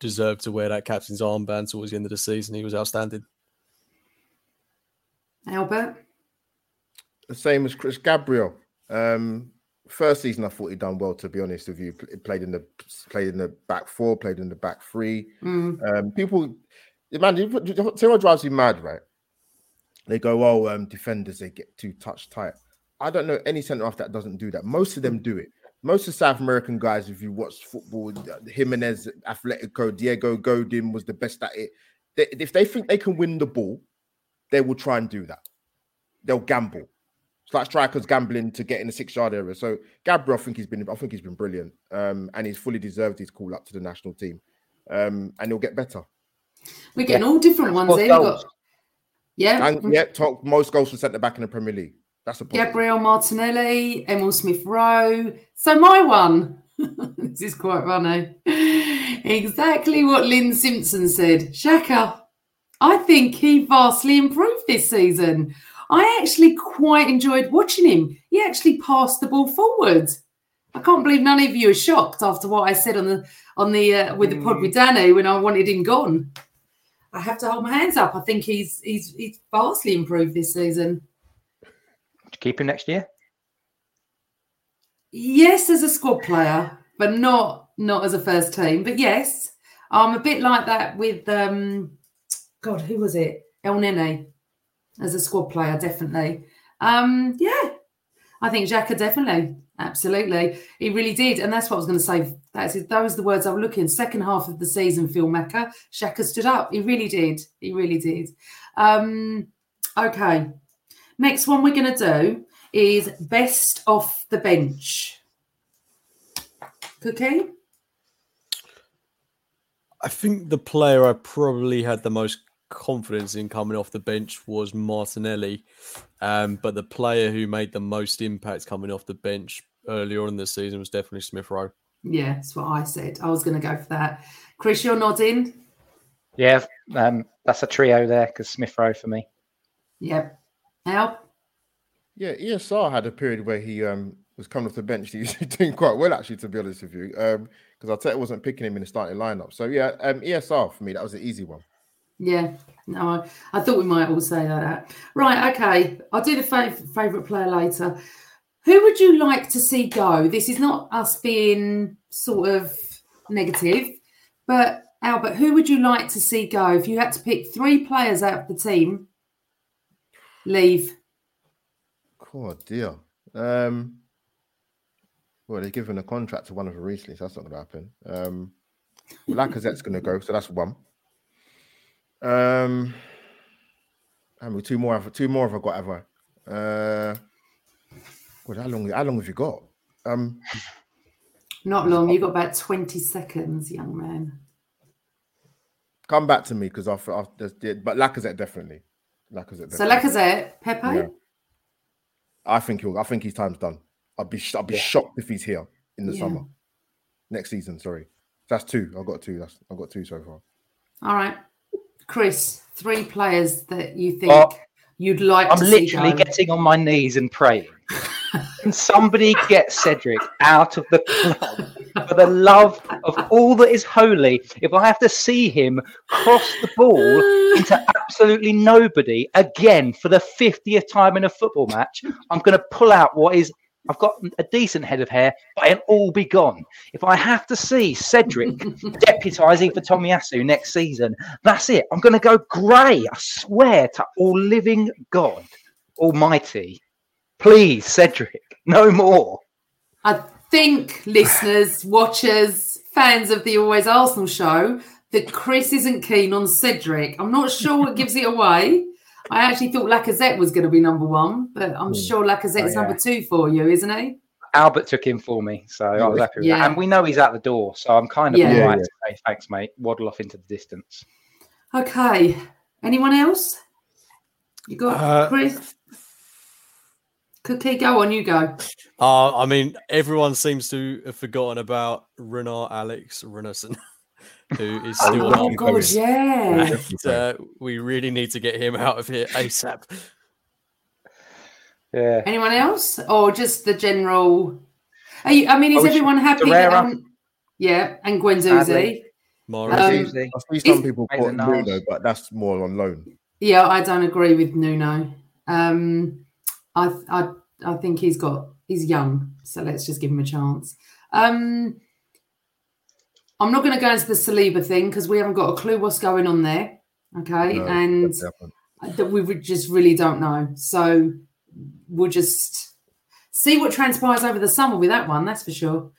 deserved to wear that captain's armband towards the end of the season. He was outstanding. Albert? The same as Chris. Gabriel. Um, first season, I thought he'd done well, to be honest with you. Played in the played in the back four, played in the back three. Mm. Um, people... Man, you know what drives you mad, right? They go, oh, um, defenders, they get too touch tight. I don't know any centre-half that doesn't do that. Most of them do it. Most of the South American guys, if you watch football, Jimenez, Atletico, Diego Godin was the best at it. They, if they think they can win the ball, they will try and do that. They'll gamble. It's like strikers gambling to get in the six-yard area. So Gabriel, I think he's been, I think he's been brilliant, um, and he's fully deserved his call up to the national team, um, and he'll get better. We're getting yeah. all different ones here. Got... Yeah. And, yeah, top most goals for centre back in the Premier League. That's a point. Gabriel Martinelli, Emile Smith Rowe. So my one. This is quite funny. Exactly what Lynn Simpson said. Xhaka, I think he vastly improved this season. I actually quite enjoyed watching him. He actually passed the ball forward. I can't believe none of you are shocked after what I said on the on the uh, with the pod with Danny when I wanted him gone. I have to hold my hands up. I think he's he's he's vastly improved this season. Would you keep him next year? Yes, as a squad player, but not not as a first team. But yes, I'm a bit like that with um, God, who was it? El Nene as a squad player, definitely. Um, yeah, I think Xhaka definitely. Absolutely. He really did. And that's what I was going to say. That's it. Those are the words I was looking. Second half of the season, Phil Macca, Xhaka stood up. He really did. He really did. Um, okay. Next one we're going to do is best off the bench. Cookie? I think the player I probably had the most confidence in coming off the bench was Martinelli. Um, but the player who made the most impact coming off the bench earlier on in the season was definitely Smith Rowe. Yeah, that's what I said. I was going to go for that. Chris, you're nodding. Yeah, um, that's a trio there because Smith Rowe for me. Yep. Al? Yeah, E S R had a period where he um, was coming off the bench. He was doing quite well, actually, to be honest with you, because Arteta wasn't picking him in the starting lineup. So, yeah, um, E S R for me, that was an easy one. Yeah, no, I, I thought we might all say that. Right, okay. I'll do the fav- favourite player later. Who would you like to see go? This is not us being sort of negative, but Albert, who would you like to see go? If you had to pick three players out of the team, leave. Oh, dear. Um, well, they've given a contract to one of them recently, so that's not going to happen. Um, Lacazette's going to go, so that's one. Um, I mean, two more. Two more have I got? Have I? Uh, God, how long? How long have you got? Um, not long. You got about twenty seconds, young man. Come back to me because I, I did. But Lacazette definitely. Lacazette. Definitely. So Lacazette, Pepe. Yeah. I think he'll. I think his time's done. I'd be. I'd be yeah. shocked if he's here in the yeah. summer, next season. Sorry, that's two. I've got two. That's I've got two so far. All right. Chris, three players that you think oh, you'd like I'm to see go. I'm literally getting on my knees and praying. Can somebody get Cedric out of the club? For the love of all that is holy, if I have to see him cross the ball into absolutely nobody again for the fiftieth time in a football match, I'm going to pull out what is... I've got a decent head of hair, but it'll all be gone. If I have to see Cedric deputising for Tomiyasu next season, that's it. I'm going to go grey, I swear to all living God almighty. Please, Cedric, no more. I think, listeners, watchers, fans of the Always Arsenal show, that Chris isn't keen on Cedric. I'm not sure what gives it away. I actually thought Lacazette was going to be number one, but I'm mm. sure Lacazette's oh, yeah. number two for you, isn't he? Albert took him for me, so I was happy with yeah. that. And we know he's at the door, so I'm kind of yeah. all right yeah. to say, thanks, mate. Waddle off into the distance. Okay. Anyone else? You got uh, Chris? Cookie, go on, you go. Uh, I mean, everyone seems to have forgotten about Runar Alex Runnison, who is still oh, on God, post. Yeah. And, uh, we really need to get him out of here ASAP. Yeah. Anyone else, or just the general? Are you, I mean, is oh, everyone happy? That, um, yeah, and Guendouzi. Um, I see some people call him Nuno, but that's more on loan. Yeah, I don't agree with Nuno. Um, I, I, I think he's got he's young, so let's just give him a chance. Um, I'm not going to go into the Saliba thing because we haven't got a clue what's going on there. Okay, no, and that we just really don't know. So. We'll just see what transpires over the summer with that one, that's for sure.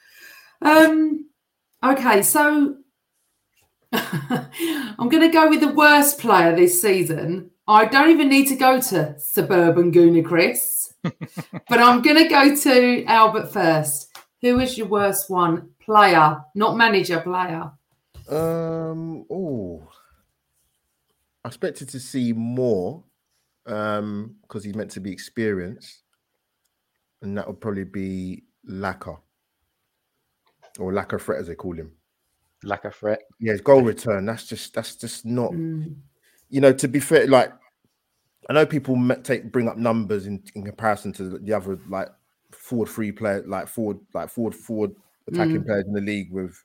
Um, okay, so I'm going to go with the worst player this season. I don't even need to go to Suburban Gooner Chris, but I'm going to go to Albert first. Who is your worst one? Player, not manager, player. Um, oh, I expected to see more. Um, because he's meant to be experienced, and that would probably be Laka or Laka Fret, as they call him. Laka Fret. Yeah, his goal return. That's just that's just not. Mm. You know, to be fair, like I know people take bring up numbers in, in comparison to the other like forward free player, like forward like forward forward attacking mm. players in the league with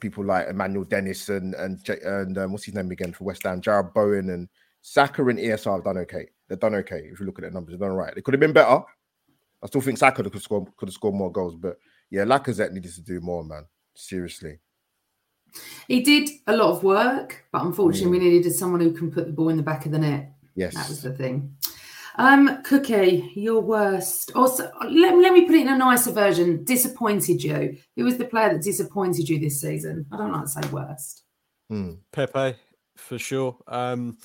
people like Emmanuel Dennis and and and um, what's his name again for West Ham, Jarrod Bowen and. Saka and E S R have done okay. They've done okay. If you look at their numbers, they've done all right. They could have been better. I still think Saka could have scored, could have scored more goals. But yeah, Lacazette needed to do more, man. Seriously. He did a lot of work, but unfortunately yeah. we needed someone who can put the ball in the back of the net. Yes. That was the thing. Um, Cookie, your worst. Also, let, let me put it in a nicer version. Disappointed you. Who was the player that disappointed you this season? I don't like to say worst. Mm. Pepe, for sure. Um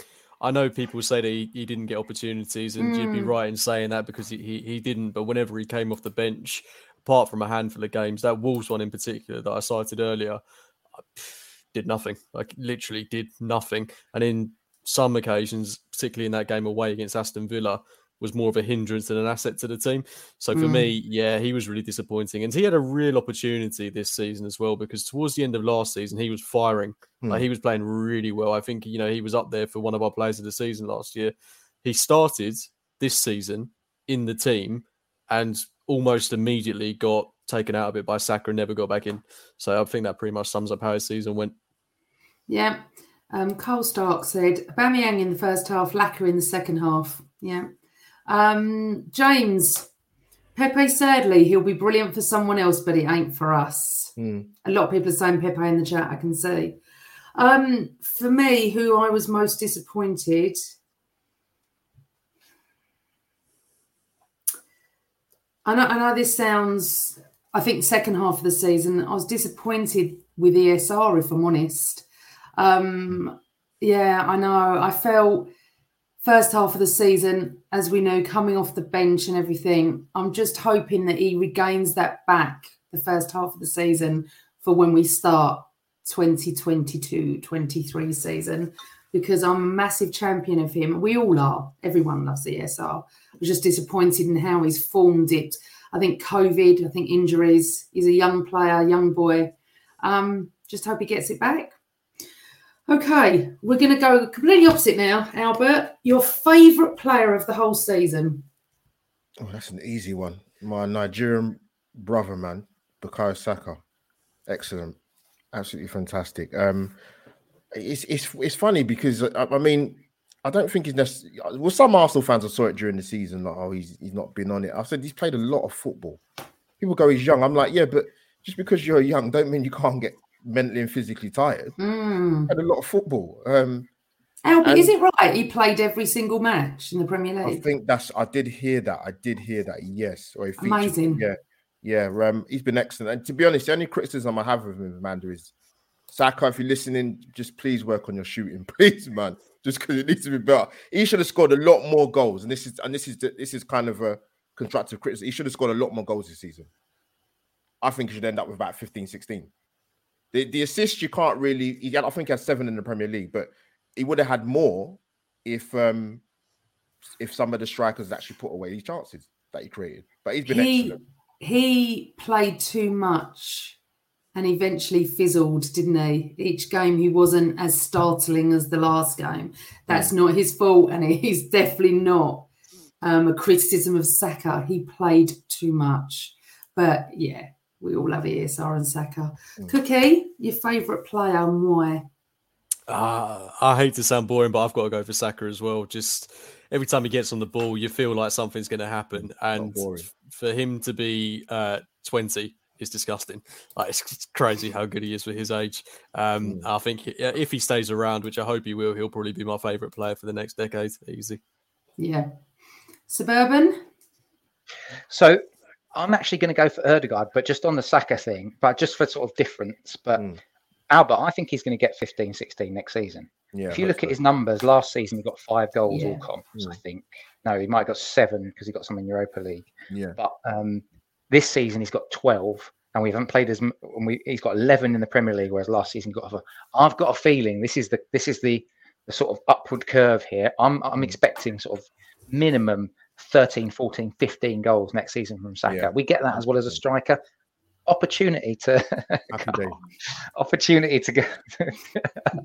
I know people say that he, he didn't get opportunities, and mm. you'd be right in saying that because he, he, he didn't. But whenever he came off the bench, apart from a handful of games, that Wolves one in particular that I cited earlier, I did nothing. Like literally did nothing. And in some occasions, particularly in that game away against Aston Villa, was more of a hindrance than an asset to the team. So for mm. me, yeah, he was really disappointing. And he had a real opportunity this season as well, because towards the end of last season, he was firing. Mm. Like he was playing really well. I think, you know, he was up there for one of our players of the season last year. He started this season in the team and almost immediately got taken out of it by Saka and never got back in. So I think that pretty much sums up how his season went. Yeah. Um, Carl Stark said, Aubameyang in the first half, Lacazette in the second half. Yeah. Um, James, Pepe, sadly, he'll be brilliant for someone else, but it ain't for us. Mm. A lot of people are saying Pepe in the chat, I can see. Um, for me, who I was most disappointed, I know, I know this sounds, I think second half of the season, I was disappointed with E S R, if I'm honest. Um, yeah, I know. I felt... First half of the season, as we know, coming off the bench and everything, I'm just hoping that he regains that back the first half of the season for when we start twenty twenty-two twenty-three season, because I'm a massive champion of him. We all are. Everyone loves E S R. I was just disappointed in how he's formed it. I think COVID, I think injuries. He's a young player, young boy. Um, just hope he gets it back. Okay, we're going to go completely opposite now, Albert. Your favourite player of the whole season? Oh, that's an easy one. My Nigerian brother, man, Bukayo Saka. Excellent. Absolutely fantastic. Um, it's it's it's funny because, I, I mean, I don't think he's necessarily... Well, some Arsenal fans I saw it during the season, like, oh, he's, he's not been on it. I said he's played a lot of football. People go, he's young. I'm like, yeah, but just because you're young don't mean you can't get... mentally and physically tired. Mm. Had a lot of football. Um, Albert, is it right? He played every single match in the Premier League. I think that's. I did hear that. I did hear that. Yes. Or he featured, amazing. Yeah, yeah. Um, he's been excellent. And to be honest, the only criticism I have of him, Amanda, is Saka. If you're listening, just please work on your shooting, please, man. Just because it needs to be better. He should have scored a lot more goals. And this is and this is this is kind of a constructive criticism. He should have scored a lot more goals this season. I think he should end up with about fifteen, sixteen. The, the assist, you can't really... He had, I think he had seven in the Premier League, but he would have had more if um, if some of the strikers actually put away his chances that he created. But he's been he, excellent. He played too much and eventually fizzled, didn't he? Each game he wasn't as startling as the last game. That's yeah. not his fault, and he's definitely not um, a criticism of Saka. He played too much. But, yeah, we all love E S R and Saka. Mm. Cookie, your favourite player and why? Uh, I hate to sound boring, but I've got to go for Saka as well. Just every time he gets on the ball, you feel like something's going to happen. And for him to be uh, twenty... It's disgusting. Like, it's crazy how good he is for his age. Um, mm. I think he, if he stays around, which I hope he will, he'll probably be my favourite player for the next decade. Easy. Yeah. Suburban? So I'm actually going to go for Ødegaard, but just on the Saka thing, but just for sort of difference. But mm. Albert, I think he's going to get fifteen, sixteen next season. Yeah, if you look so. at his numbers, last season he got five goals yeah. all comps, mm. I think. No, he might have got seven because he got some in Europa League. Yeah. But... Um, this season, he's got twelve, and we haven't played as. And we, he's got eleven in the Premier League, whereas last season he got. Over. I've got a feeling this is the this is the, the sort of upward curve here. I'm I'm expecting sort of minimum thirteen, fourteen, fifteen goals next season from Saka. Yeah. We get that as well as a striker. Opportunity to opportunity to go.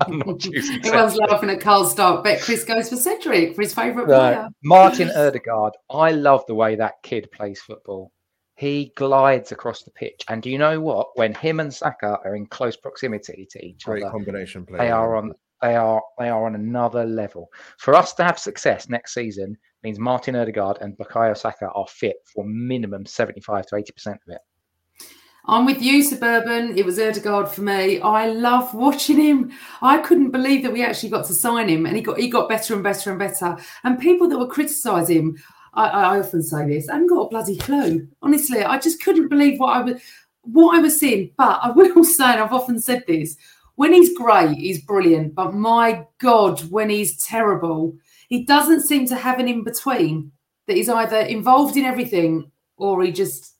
I'm not choosing. Everyone's laughing at Carl Stark, but Chris goes for Cedric for his favourite no, player, Martin Ødegaard. I love the way that kid plays football. He glides across the pitch. And do you know what? When him and Saka are in close proximity to each Great other, combination player. They are on they are they are on another level. For us to have success next season means Martin Ødegaard and Bukayo Saka are fit for minimum seventy-five to eighty percent of it. I'm with you, Suburban. It was Ødegaard for me. I love watching him. I couldn't believe that we actually got to sign him, and he got he got better and better and better. And people that were criticising him, I, I often say this, I haven't got a bloody clue. Honestly, I just couldn't believe what I was what I was seeing. But I will say, and I've often said this, when he's great, he's brilliant. But my God, when he's terrible, he doesn't seem to have an in-between, that he's either involved in everything or he just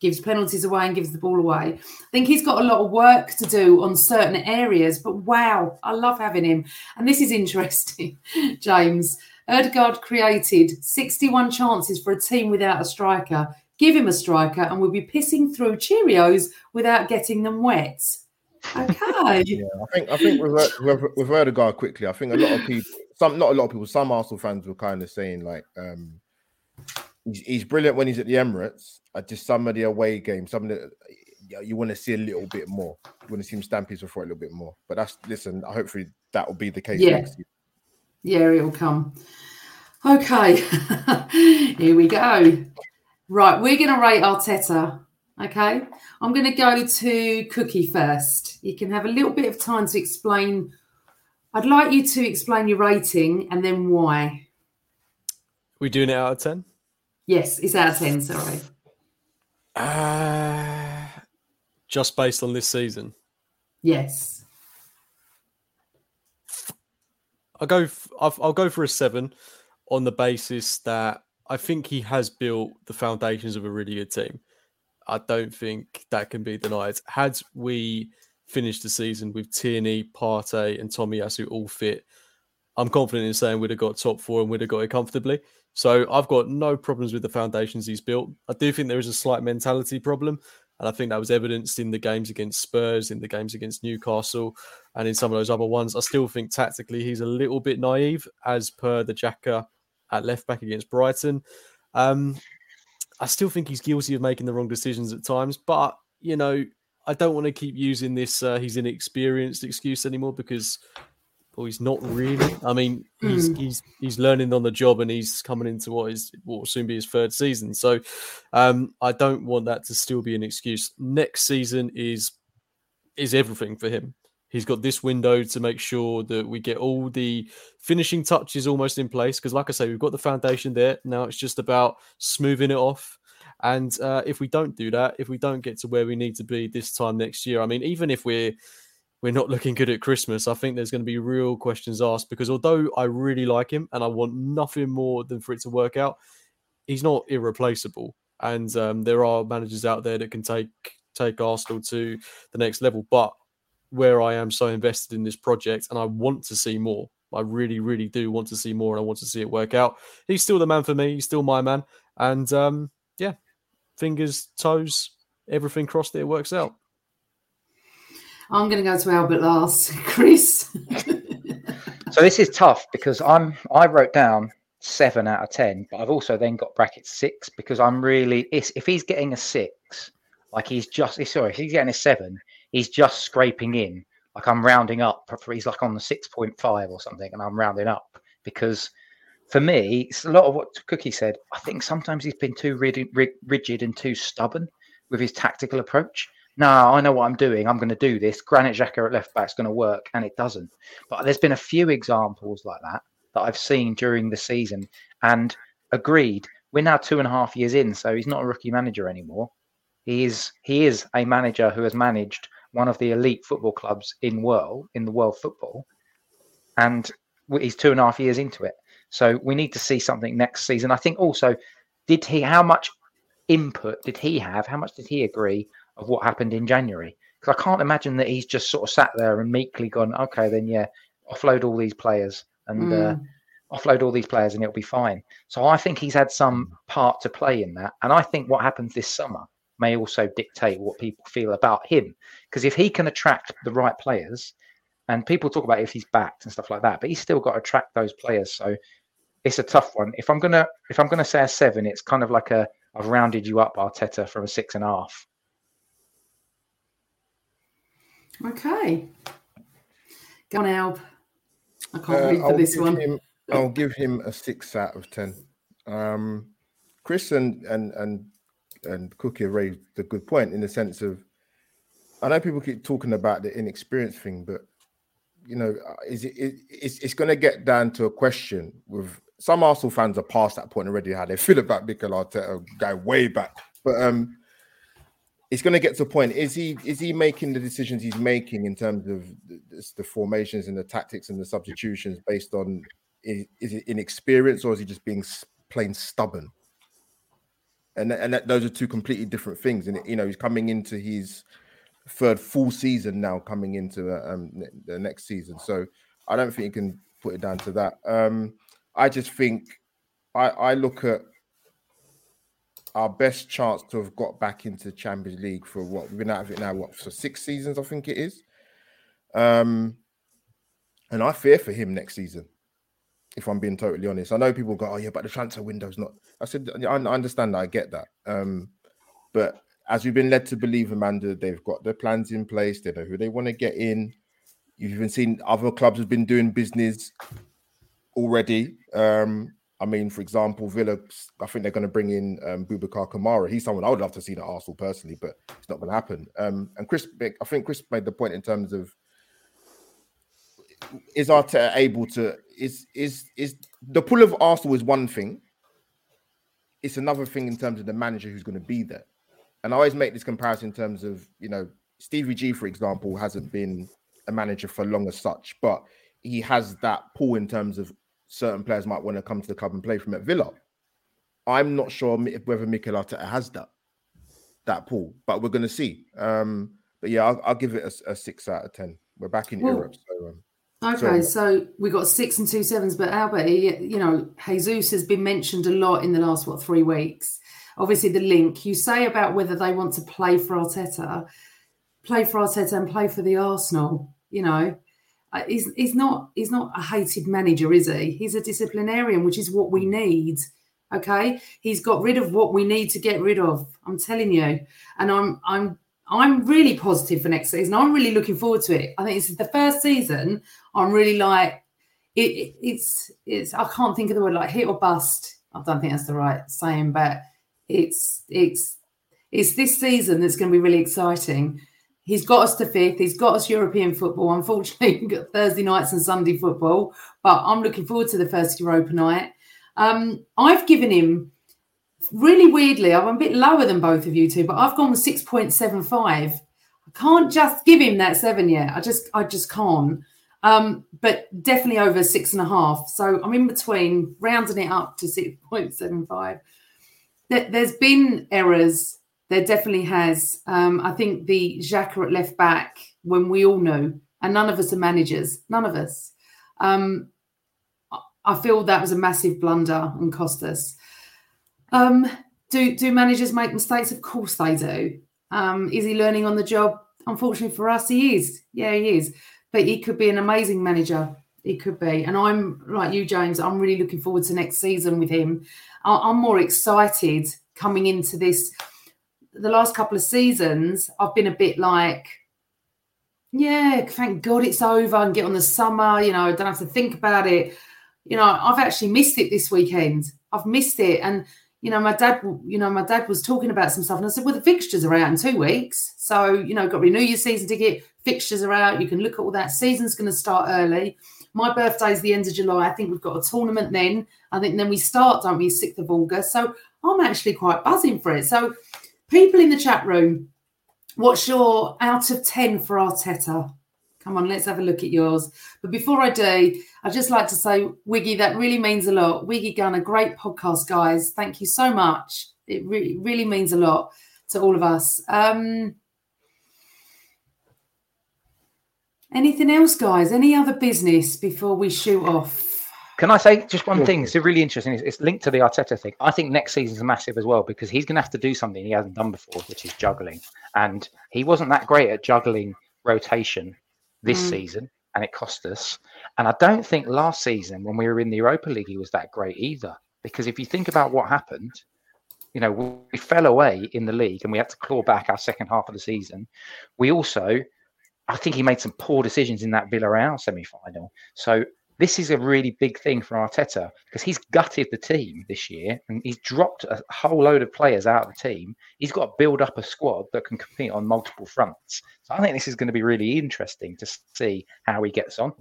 gives penalties away and gives the ball away. I think he's got a lot of work to do on certain areas. But wow, I love having him. And this is interesting, James. Ødegaard created sixty-one chances for a team without a striker. Give him a striker and we'll be pissing through Cheerios without getting them wet. Okay. Yeah, I think I think with, with, with Ødegaard quickly, I think a lot of people, some not a lot of people, some Arsenal fans were kind of saying like, um, he's, he's brilliant when he's at the Emirates. At just some of the away games, some of the, you want to see a little bit more. You want to see him stamp his foot a little bit more. But that's listen, hopefully that will be the case yeah. next year. Yeah, it'll come. Okay, here we go. Right, we're going to rate Arteta, okay? I'm going to go to Cookie first. You can have a little bit of time to explain. I'd like you to explain your rating and then why. We doing it out of ten? Yes, it's out of ten, sorry. Uh, just based on this season? Yes. I'll go, I'll go for a seven on the basis that I think he has built the foundations of a really good team. I don't think that can be denied. Had we finished the season with Tierney, Partey and Tomiyasu all fit, I'm confident in saying we'd have got top four and we'd have got it comfortably. So I've got no problems with the foundations he's built. I do think there is a slight mentality problem. And I think that was evidenced in the games against Spurs, in the games against Newcastle, and in some of those other ones. I still think tactically he's a little bit naive, as per the Xhaka at left-back against Brighton. Um, I still think he's guilty of making the wrong decisions at times. But, you know, I don't want to keep using this uh, he's inexperienced excuse anymore because, well, he's not really. I mean, he's he's he's learning on the job and he's coming into what is what will soon be his third season. So um, I don't want that to still be an excuse. Next season is is everything for him. He's got this window to make sure that we get all the finishing touches almost in place. Because like I say, we've got the foundation there. Now it's just about smoothing it off. And uh, if we don't do that, if we don't get to where we need to be this time next year, I mean, even if we're We're not looking good at Christmas, I think there's going to be real questions asked because although I really like him and I want nothing more than for it to work out, he's not irreplaceable. And um, there are managers out there that can take take Arsenal to the next level. But where I am so invested in this project, and I want to see more. I really, really do want to see more, and I want to see it work out. He's still the man for me. He's still my man. And um, yeah, fingers, toes, everything crossed that it works out. I'm going to go to Albert last. Chris. So this is tough because I'm I wrote down seven out of ten, but I've also then got bracket six because I'm really if he's getting a six, like he's just sorry, if he's getting a seven, he's just scraping in. Like I'm rounding up. He's like on the six point five or something, and I'm rounding up because for me, it's a lot of what Cookie said. I think sometimes he's been too rigid and too stubborn with his tactical approach. No, I know what I'm doing. I'm going to do this. Granit Xhaka at left back is going to work, and it doesn't. But there's been a few examples like that that I've seen during the season and agreed. We're now two and a half years in, so he's not a rookie manager anymore. He is, he is a manager who has managed one of the elite football clubs in world in the world football, and he's two and a half years into it. So we need to see something next season. I think also, did he? How much input did he have? How much did he agree of what happened in January? Because I can't imagine that he's just sort of sat there and meekly gone, okay, then yeah, offload all these players and mm. uh, offload all these players and it'll be fine. So I think he's had some part to play in that, and I think what happens this summer may also dictate what people feel about him. Because if he can attract the right players, and people talk about if he's backed and stuff like that, but he's still got to attract those players. So it's a tough one. If I'm gonna if I'm gonna say a seven, it's kind of like a I've rounded you up, Arteta, from a six and a half. Okay. Go on, Alb. I can't uh, wait for I'll this one. Him, I'll give him a six out of ten. Um, Chris and and and and Cookie raised a good point in the sense of, I know people keep talking about the inexperience thing, but you know, is it? Is, it's it's going to get down to a question with some Arsenal fans are past that point already. How they feel about Mikel Arteta, go way back, but um, it's going to get to a point. Is he? Is he making the decisions he's making in terms of the, the formations and the tactics and the substitutions based on is, is it inexperience, or is he just being plain stubborn? And and that, those are two completely different things. And you know, he's coming into his third full season now, coming into um, the next season, so I don't think you can put it down to that. Um, I just think I, I look at our best chance to have got back into Champions League for what we've been out of it now, what for six seasons, I think it is. Um, and I fear for him next season, if I'm being totally honest. I know people go, "Oh, yeah, but the transfer window's not." I said, I understand that, I get that, um, but. As we've been led to believe, Amanda, they've got their plans in place. They know who they want to get in. You've even seen other clubs have been doing business already. Um, I mean, for example, Villa, I think they're going to bring in um, Boubacar Kamara. He's someone I would love to see at Arsenal personally, but it's not going to happen. Um, and Chris, I think Chris made the point in terms of, is Arteta able to, is, is, is the pull of Arsenal is one thing. It's another thing in terms of the manager who's going to be there. And I always make this comparison in terms of, you know, Stevie G, for example, hasn't been a manager for long as such, but he has that pull in terms of certain players might want to come to the club and play from at Villa. I'm not sure whether Mikel Arteta has that, that pull, but we're going to see. Um, but yeah, I'll, I'll give it a, a six out of ten. We're back in well, Europe. So, um, okay, so, so we got six and two sevens, but Albert, you know, Jesus has been mentioned a lot in the last, what, three weeks. Obviously, the link you say about whether they want to play for Arteta, play for Arteta and play for the Arsenal, you know, he's, he's not he's not a hated manager, is he? He's a disciplinarian, which is what we need. OK, he's got rid of what we need to get rid of. I'm telling you. And I'm I'm I'm really positive for next season. I'm really looking forward to it. I think this is the first season I'm really like it, it, it's it's I can't think of the word, like hit or bust. I don't think that's the right saying, but. It's it's it's this season that's going to be really exciting. He's got us to fifth. He's got us European football. Unfortunately, we've got Thursday nights and Sunday football, but I'm looking forward to the first Europa night. Um, I've given him, really weirdly, I'm a bit lower than both of you two, but I've gone with six point seven five. I can't just give him that seven yet. I just I just can't. Um, but definitely over six and a half. So I'm in between, rounding it up to six point seven five. There's been errors there definitely has. Um, I think the Xhaka at left back, when we all know, and none of us are managers, none of us. Um, I feel that was a massive blunder and cost us. Um, do do managers make mistakes? Of course they do. Um, is he learning on the job? Unfortunately for us, he is. Yeah, he is. But he could be an amazing manager. He could be. And I'm, like you, James, I'm really looking forward to next season with him. I'm more excited coming into this. The last couple of seasons, I've been a bit like, yeah, thank God it's over and get on the summer. You know, I don't have to think about it. You know, I've actually missed it this weekend. I've missed it. And, you know, my dad, you know, my dad was talking about some stuff and I said, well, the fixtures are out in two weeks. So, you know, got to renew your season ticket. Fixtures are out. You can look at all that. Season's going to start early. My birthday's the end of July. I think we've got a tournament then. I think then we start, don't we, sixth of August. So I'm actually quite buzzing for it. So people in the chat room, what's your out of ten for Arteta? Come on, let's have a look at yours. But before I do, I'd just like to say, Wiggy, that really means a lot. Wiggy Gunner, great podcast, guys. Thank you so much. It really, really means a lot to all of us. Um, anything else, guys? Any other business before we shoot off? Can I say just one yeah. thing? It's really interesting. It's, it's linked to the Arteta thing. I think next season's massive as well because he's going to have to do something he hasn't done before, which is juggling. And he wasn't that great at juggling rotation this mm. season, and it cost us. And I don't think last season when we were in the Europa League, he was that great either. Because if you think about what happened, you know, we fell away in the league and we had to claw back our second half of the season. We also, I think he made some poor decisions in that Villarreal semi-final. So this is a really big thing for Arteta because he's gutted the team this year and he's dropped a whole load of players out of the team. He's got to build up a squad that can compete on multiple fronts. So I think this is going to be really interesting to see how he gets on.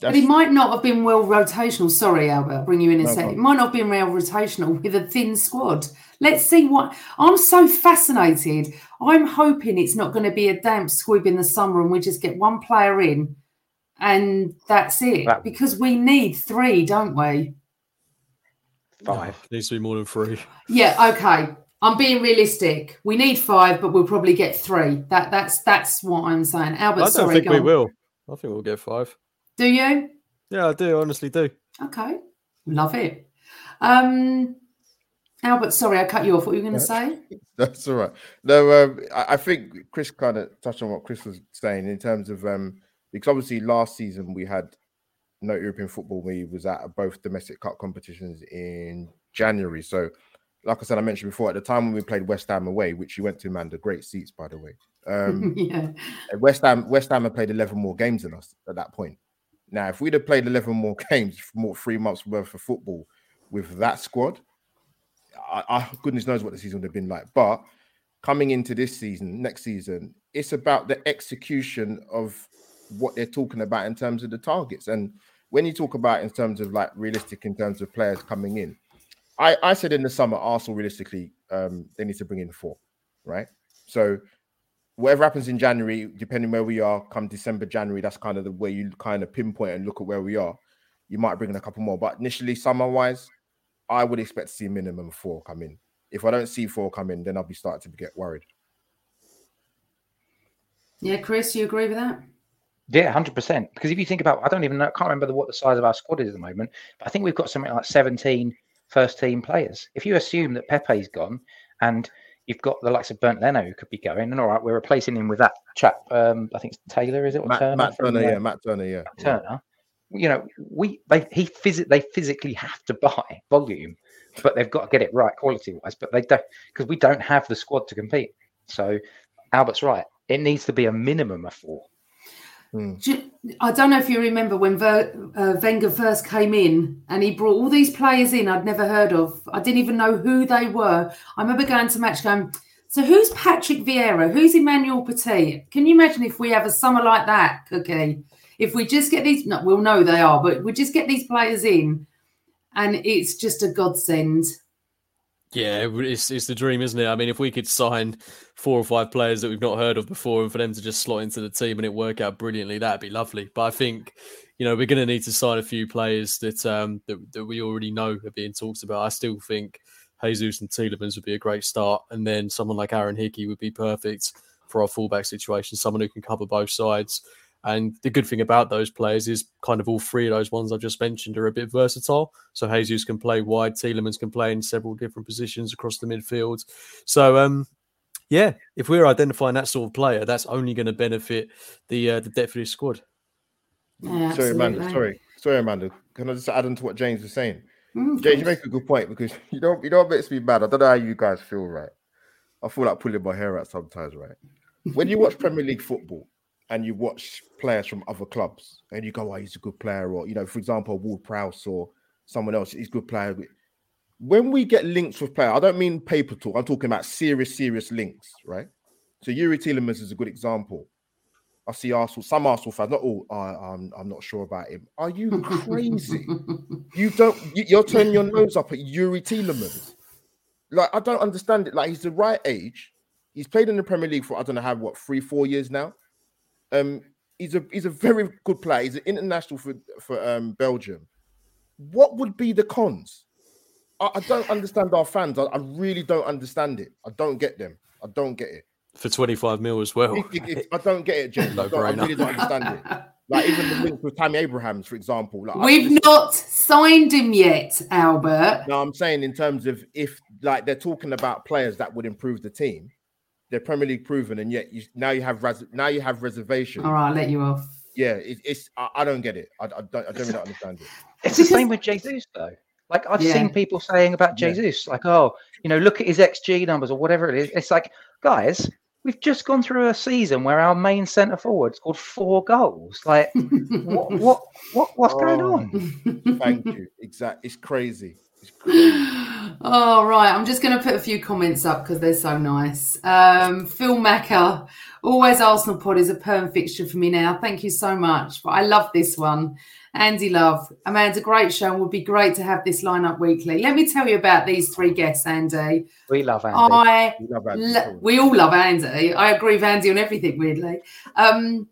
But he might not have been well rotational. Sorry, Albert, I'll bring you in in a no second. It might not have been well rotational with a thin squad. Let's see what... I'm so fascinated. I'm hoping it's not going to be a damp squib in the summer and we just get one player in. And that's it, that, because we need three, don't we? Five. No, needs to be more than three. Yeah, okay. I'm being realistic. We need five, but we'll probably get three. That that's that's what I'm saying. Albert, I don't sorry, think we on. will. I think we'll get five. Do you? Yeah, I do. I honestly do. Okay, love it. Um, Albert, sorry, I cut you off. What were you going to say? That's all right. No, um, I, I think Chris kind of touched on what Chris was saying in terms of. Um, Because obviously last season we had no European football. We was at both domestic cup competitions in January. So, like I said, I mentioned before, at the time when we played West Ham away, which you went to, man, the great seats, by the way. Um, yeah. West Ham West Ham had played eleven more games than us at that point. Now, if we'd have played eleven more games, more three months worth of football with that squad, I, I, goodness knows what the season would have been like. But coming into this season, next season, it's about the execution of what they're talking about in terms of the targets. And when you talk about in terms of like realistic in terms of players coming in, I, I said in the summer, Arsenal realistically, um, they need to bring in four, right? So whatever happens in January, depending where we are, come December, January, that's kind of the way you kind of pinpoint and look at where we are. You might bring in a couple more, but initially summer-wise, I would expect to see minimum four come in. If I don't see four come in, then I'll be starting to get worried. Yeah, Chris, you agree with that? Yeah, one hundred percent. Because if you think about, I don't even know, I can't remember what the size of our squad is at the moment, but I think we've got something like seventeen first-team players. If you assume that Pepe's gone and you've got the likes of Bernd Leno who could be going, and all right, we're replacing him with that chap, um, I think it's Taylor, is it? Or Matt, Turner, Matt Turner, yeah, Matt Turner, yeah. Matt Turner. You know, we they he phys- they physically have to buy volume, but they've got to get it right quality-wise, but they don't, because we don't have the squad to compete. So Albert's right. It needs to be a minimum of four. Mm. Do you, I don't know if you remember when Ver, uh, Wenger first came in and he brought all these players in I'd never heard of. I didn't even know who they were. I remember going to match going, so who's Patrick Vieira? Who's Emmanuel Petit? Can you imagine if we have a summer like that, Cookie? If we just get these, no, we'll know they are, but we just get these players in and it's just a godsend. Yeah, it's it's the dream, isn't it? I mean, if we could sign four or five players that we've not heard of before and for them to just slot into the team and it work out brilliantly, that'd be lovely. But I think, you know, we're going to need to sign a few players that um that, that we already know are being talked about. I still think Jesus and Tielemans would be a great start. And then someone like Aaron Hickey would be perfect for our fullback situation, someone who can cover both sides. And the good thing about those players is kind of all three of those ones I've just mentioned are a bit versatile. So Jesus can play wide, Tielemans can play in several different positions across the midfield. So, um, yeah, if we're identifying that sort of player, that's only going to benefit the uh, the depth of this squad. Yeah, sorry, Amanda. Sorry, sorry, Amanda. Can I just add on to what James was saying? Mm, James, you make a good point because you don't you don't make me mad. I don't know how you guys feel, right? I feel like pulling my hair out sometimes, right? When you watch Premier League football and you watch players from other clubs and you go, "Oh, he's a good player," or you know, for example, Ward-Prowse or someone else, he's a good player. When we get links with players, I don't mean paper talk. I'm talking about serious, serious links, right? So Youri Tielemans is a good example. I see Arsenal, some Arsenal fans, not all. Oh, I'm, I'm not sure about him. Are you crazy? you don't. You, you're turning your nose up at Youri Tielemans. Like I don't understand it. Like he's the right age. He's played in the Premier League for I don't know how what three, four years now. Um, he's a he's a very good player. He's an international for for um, Belgium. What would be the cons? I don't understand our fans. I really don't understand it. I don't get them. I don't get it. For twenty-five mil as well. It, it, it, I don't get it, James. I, I really don't understand it. Like even the link with Tammy Abrahams, for example. Like, We've just, not signed him yet, Albert. No, I'm saying in terms of if like they're talking about players that would improve the team, they're Premier League proven, and yet you, now you have res, now you have reservations. All right, I'll let you off. Yeah, it, it's I, I don't get it. I, I don't. I don't really understand it. It's the same with Jesus though. Like, I've yeah. seen people saying about Jesus, yeah. like, oh, you know, look at his X G numbers or whatever it is. It's like, guys, we've just gone through a season where our main centre-forward scored four goals. Like, what, what, what, what's oh, going on? Thank you. Exactly. It's crazy. It's crazy. Oh, right. I'm just going to put a few comments up because they're so nice. Um, Phil Macker, always Arsenal pod is a perm fixture for me now. Thank you so much. But I love this one. Andy Love, Amanda, great show. It would be great to have this lineup weekly. Let me tell you about these three guests, Andy. We love Andy. I, we, love Andy. L- we all love Andy. I agree with Andy on everything, weirdly. Um,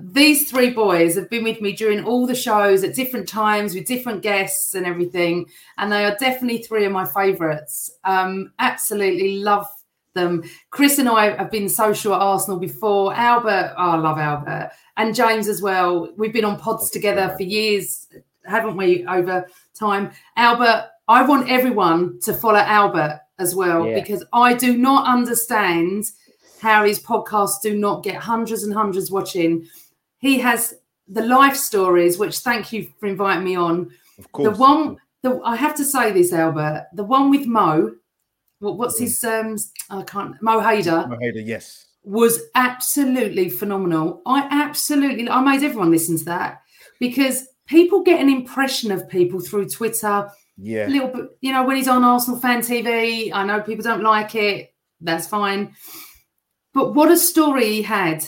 these three boys have been with me during all the shows at different times with different guests and everything, and they are definitely three of my favourites. Um, absolutely love them. Chris and I have been social at Arsenal before. Albert, oh, I love Albert. And James as well. We've been on pods together for years, haven't we, over time? Albert, I want everyone to follow Albert as well, yeah. because I do not understand how his podcasts do not get hundreds and hundreds watching. He has the life stories, which thank you for inviting me on. Of course. The one, the, I have to say this, Albert, the one with Mo, what, what's his, um, I can't, Mo Hader. Mo Hader, yes. Was absolutely phenomenal. I absolutely, I made everyone listen to that because people get an impression of people through Twitter. Yeah. A little bit, you know, when he's on Arsenal Fan T V, I know people don't like it. That's fine. But what a story he had.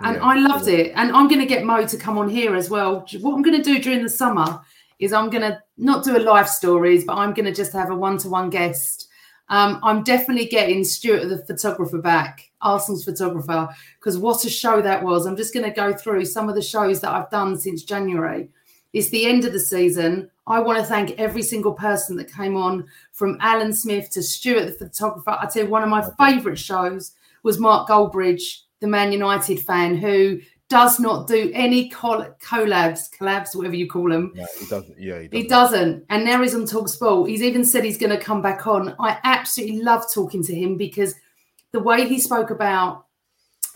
And yeah, I loved yeah. it. And I'm going to get Mo to come on here as well. What I'm going to do during the summer is I'm going to not do a live stories, but I'm going to just have a one-to-one guest. Um, I'm definitely getting Stuart, the photographer, back, Arsenal's photographer, because what a show that was. I'm just going to go through some of the shows that I've done since January. It's the end of the season. I want to thank every single person that came on, from Alan Smith to Stuart, the photographer. I tell you, one of my favourite shows was Mark Goldbridge, the Man United fan, who does not do any col- collabs, collabs, whatever you call them. No, he doesn't. Yeah, he doesn't. He doesn't. And now he's on TalkSport. He's even said he's going to come back on. I absolutely love talking to him because the way he spoke about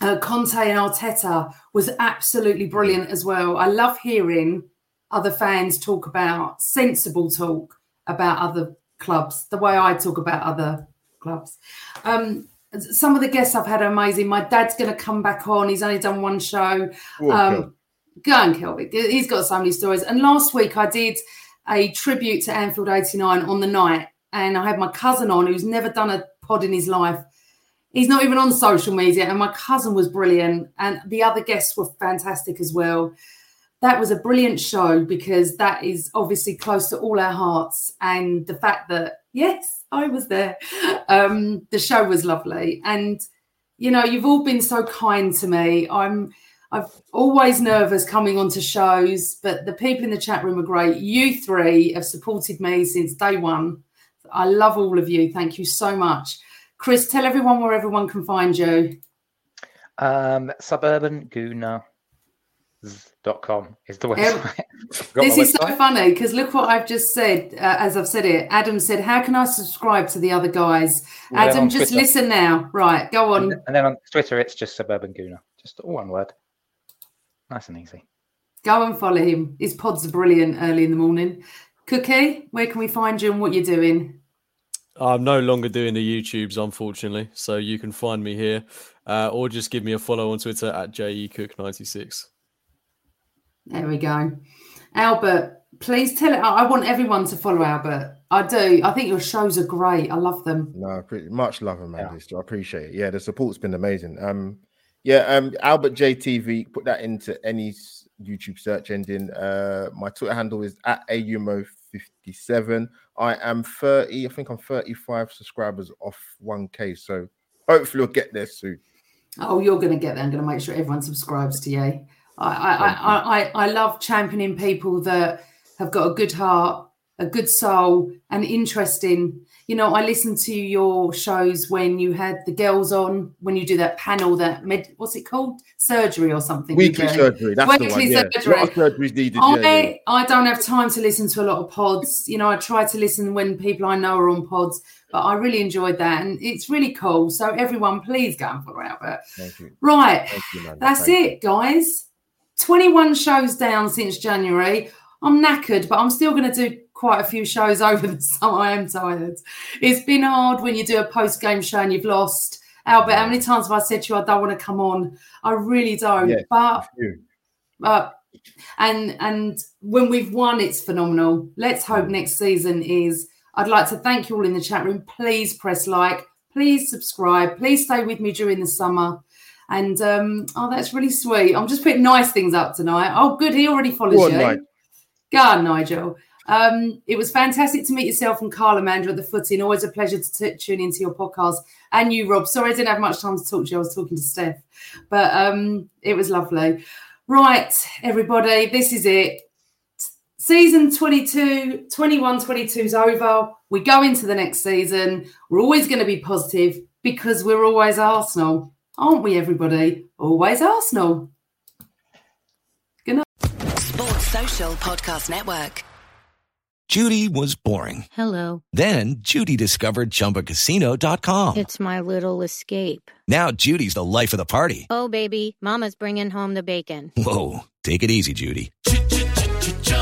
uh, Conte and Arteta was absolutely brilliant as well. I love hearing other fans talk about sensible talk about other clubs, the way I talk about other clubs. Um, Some of the guests I've had are amazing. My dad's going to come back on. He's only done one show. Go um, and Kelvick. He's got so many stories. And last week I did a tribute to Anfield eighty-nine on the night. And I had my cousin on who's never done a pod in his life. He's not even on social media. And my cousin was brilliant. And the other guests were fantastic as well. That was a brilliant show because that is obviously close to all our hearts. And the fact that, yes, I was there. Um, the show was lovely. And, you know, you've all been so kind to me. I'm I've always nervous coming onto shows, but the people in the chat room are great. You three have supported me since day one. I love all of you. Thank you so much. Chris, tell everyone where everyone can find you. Um, suburban gooners dot com is the website. This is website. So funny, because look what I've just said, uh, as I've said it. Adam said, how can I subscribe to the other guys? Well, Adam, just Twitter. Listen now. Right, go on. And, and then on Twitter, it's just Suburban Gooner. Just all one word. Nice and easy. Go and follow him. His pods are brilliant early in the morning. Cookie, where can we find you and what you're doing? I'm no longer doing the YouTubes, unfortunately. So you can find me here, uh, or just give me a follow on Twitter at J E Cook nine six. There we go. Albert, please tell it. I want everyone to follow Albert. I do. I think your shows are great. I love them. No, pretty much love them, Andy. Yeah. I appreciate it. Yeah, the support's been amazing. Um, yeah, um, Albert J T V, put that into any YouTube search engine. Uh, my Twitter handle is at A U M O fifty-seven. I am thirty. I think I'm thirty-five subscribers off one K. So hopefully I'll get there soon. Oh, you're going to get there. I'm going to make sure everyone subscribes to you. I, I, I, I love championing people that have got a good heart, a good soul, and interesting. You know, I listened to your shows when you had the girls on, when you do that panel, that med, what's it called? Surgery or something. Weekly surgery. That's Weekly the one, yeah. surgery. A lot of surgery's needed. I, yeah, yeah. I don't have time to listen to a lot of pods. You know, I try to listen when people I know are on pods, but I really enjoyed that, and it's really cool. So everyone, please go and follow Albert. Thank you. Right. Thank you, man. That's Thank it, you. guys. twenty-one shows down since January. I'm knackered, but I'm still going to do quite a few shows over the summer. I am tired. It's been hard when you do a post-game show and you've lost. Albert, how many times have I said to you I don't want to come on? I really don't. Yeah, but, but and and when we've won, it's phenomenal. Let's hope next season is. I'd like to thank you all in the chat room. Please press like. Please subscribe. Please stay with me during the summer. And, um, oh, that's really sweet. I'm just putting nice things up tonight. Oh, good. He already follows on, you. Mate. Go on, Nigel. Um, it was fantastic to meet yourself and Carl Amanda at the footing. Always a pleasure to t- tune into your podcast. And you, Rob. Sorry I didn't have much time to talk to you. I was talking to Steph. But um, it was lovely. Right, everybody, this is it. Season twenty-two, twenty-one, twenty-two is over. We go into the next season. We're always going to be positive because we're always Arsenal. Aren't we, everybody? Always Arsenal. Good night. Sports Social Podcast Network. Judy was boring. Hello. Then Judy discovered Chumba Casino dot com. It's my little escape. Now Judy's the life of the party. Oh, baby, Mama's bringing home the bacon. Whoa, take it easy, Judy.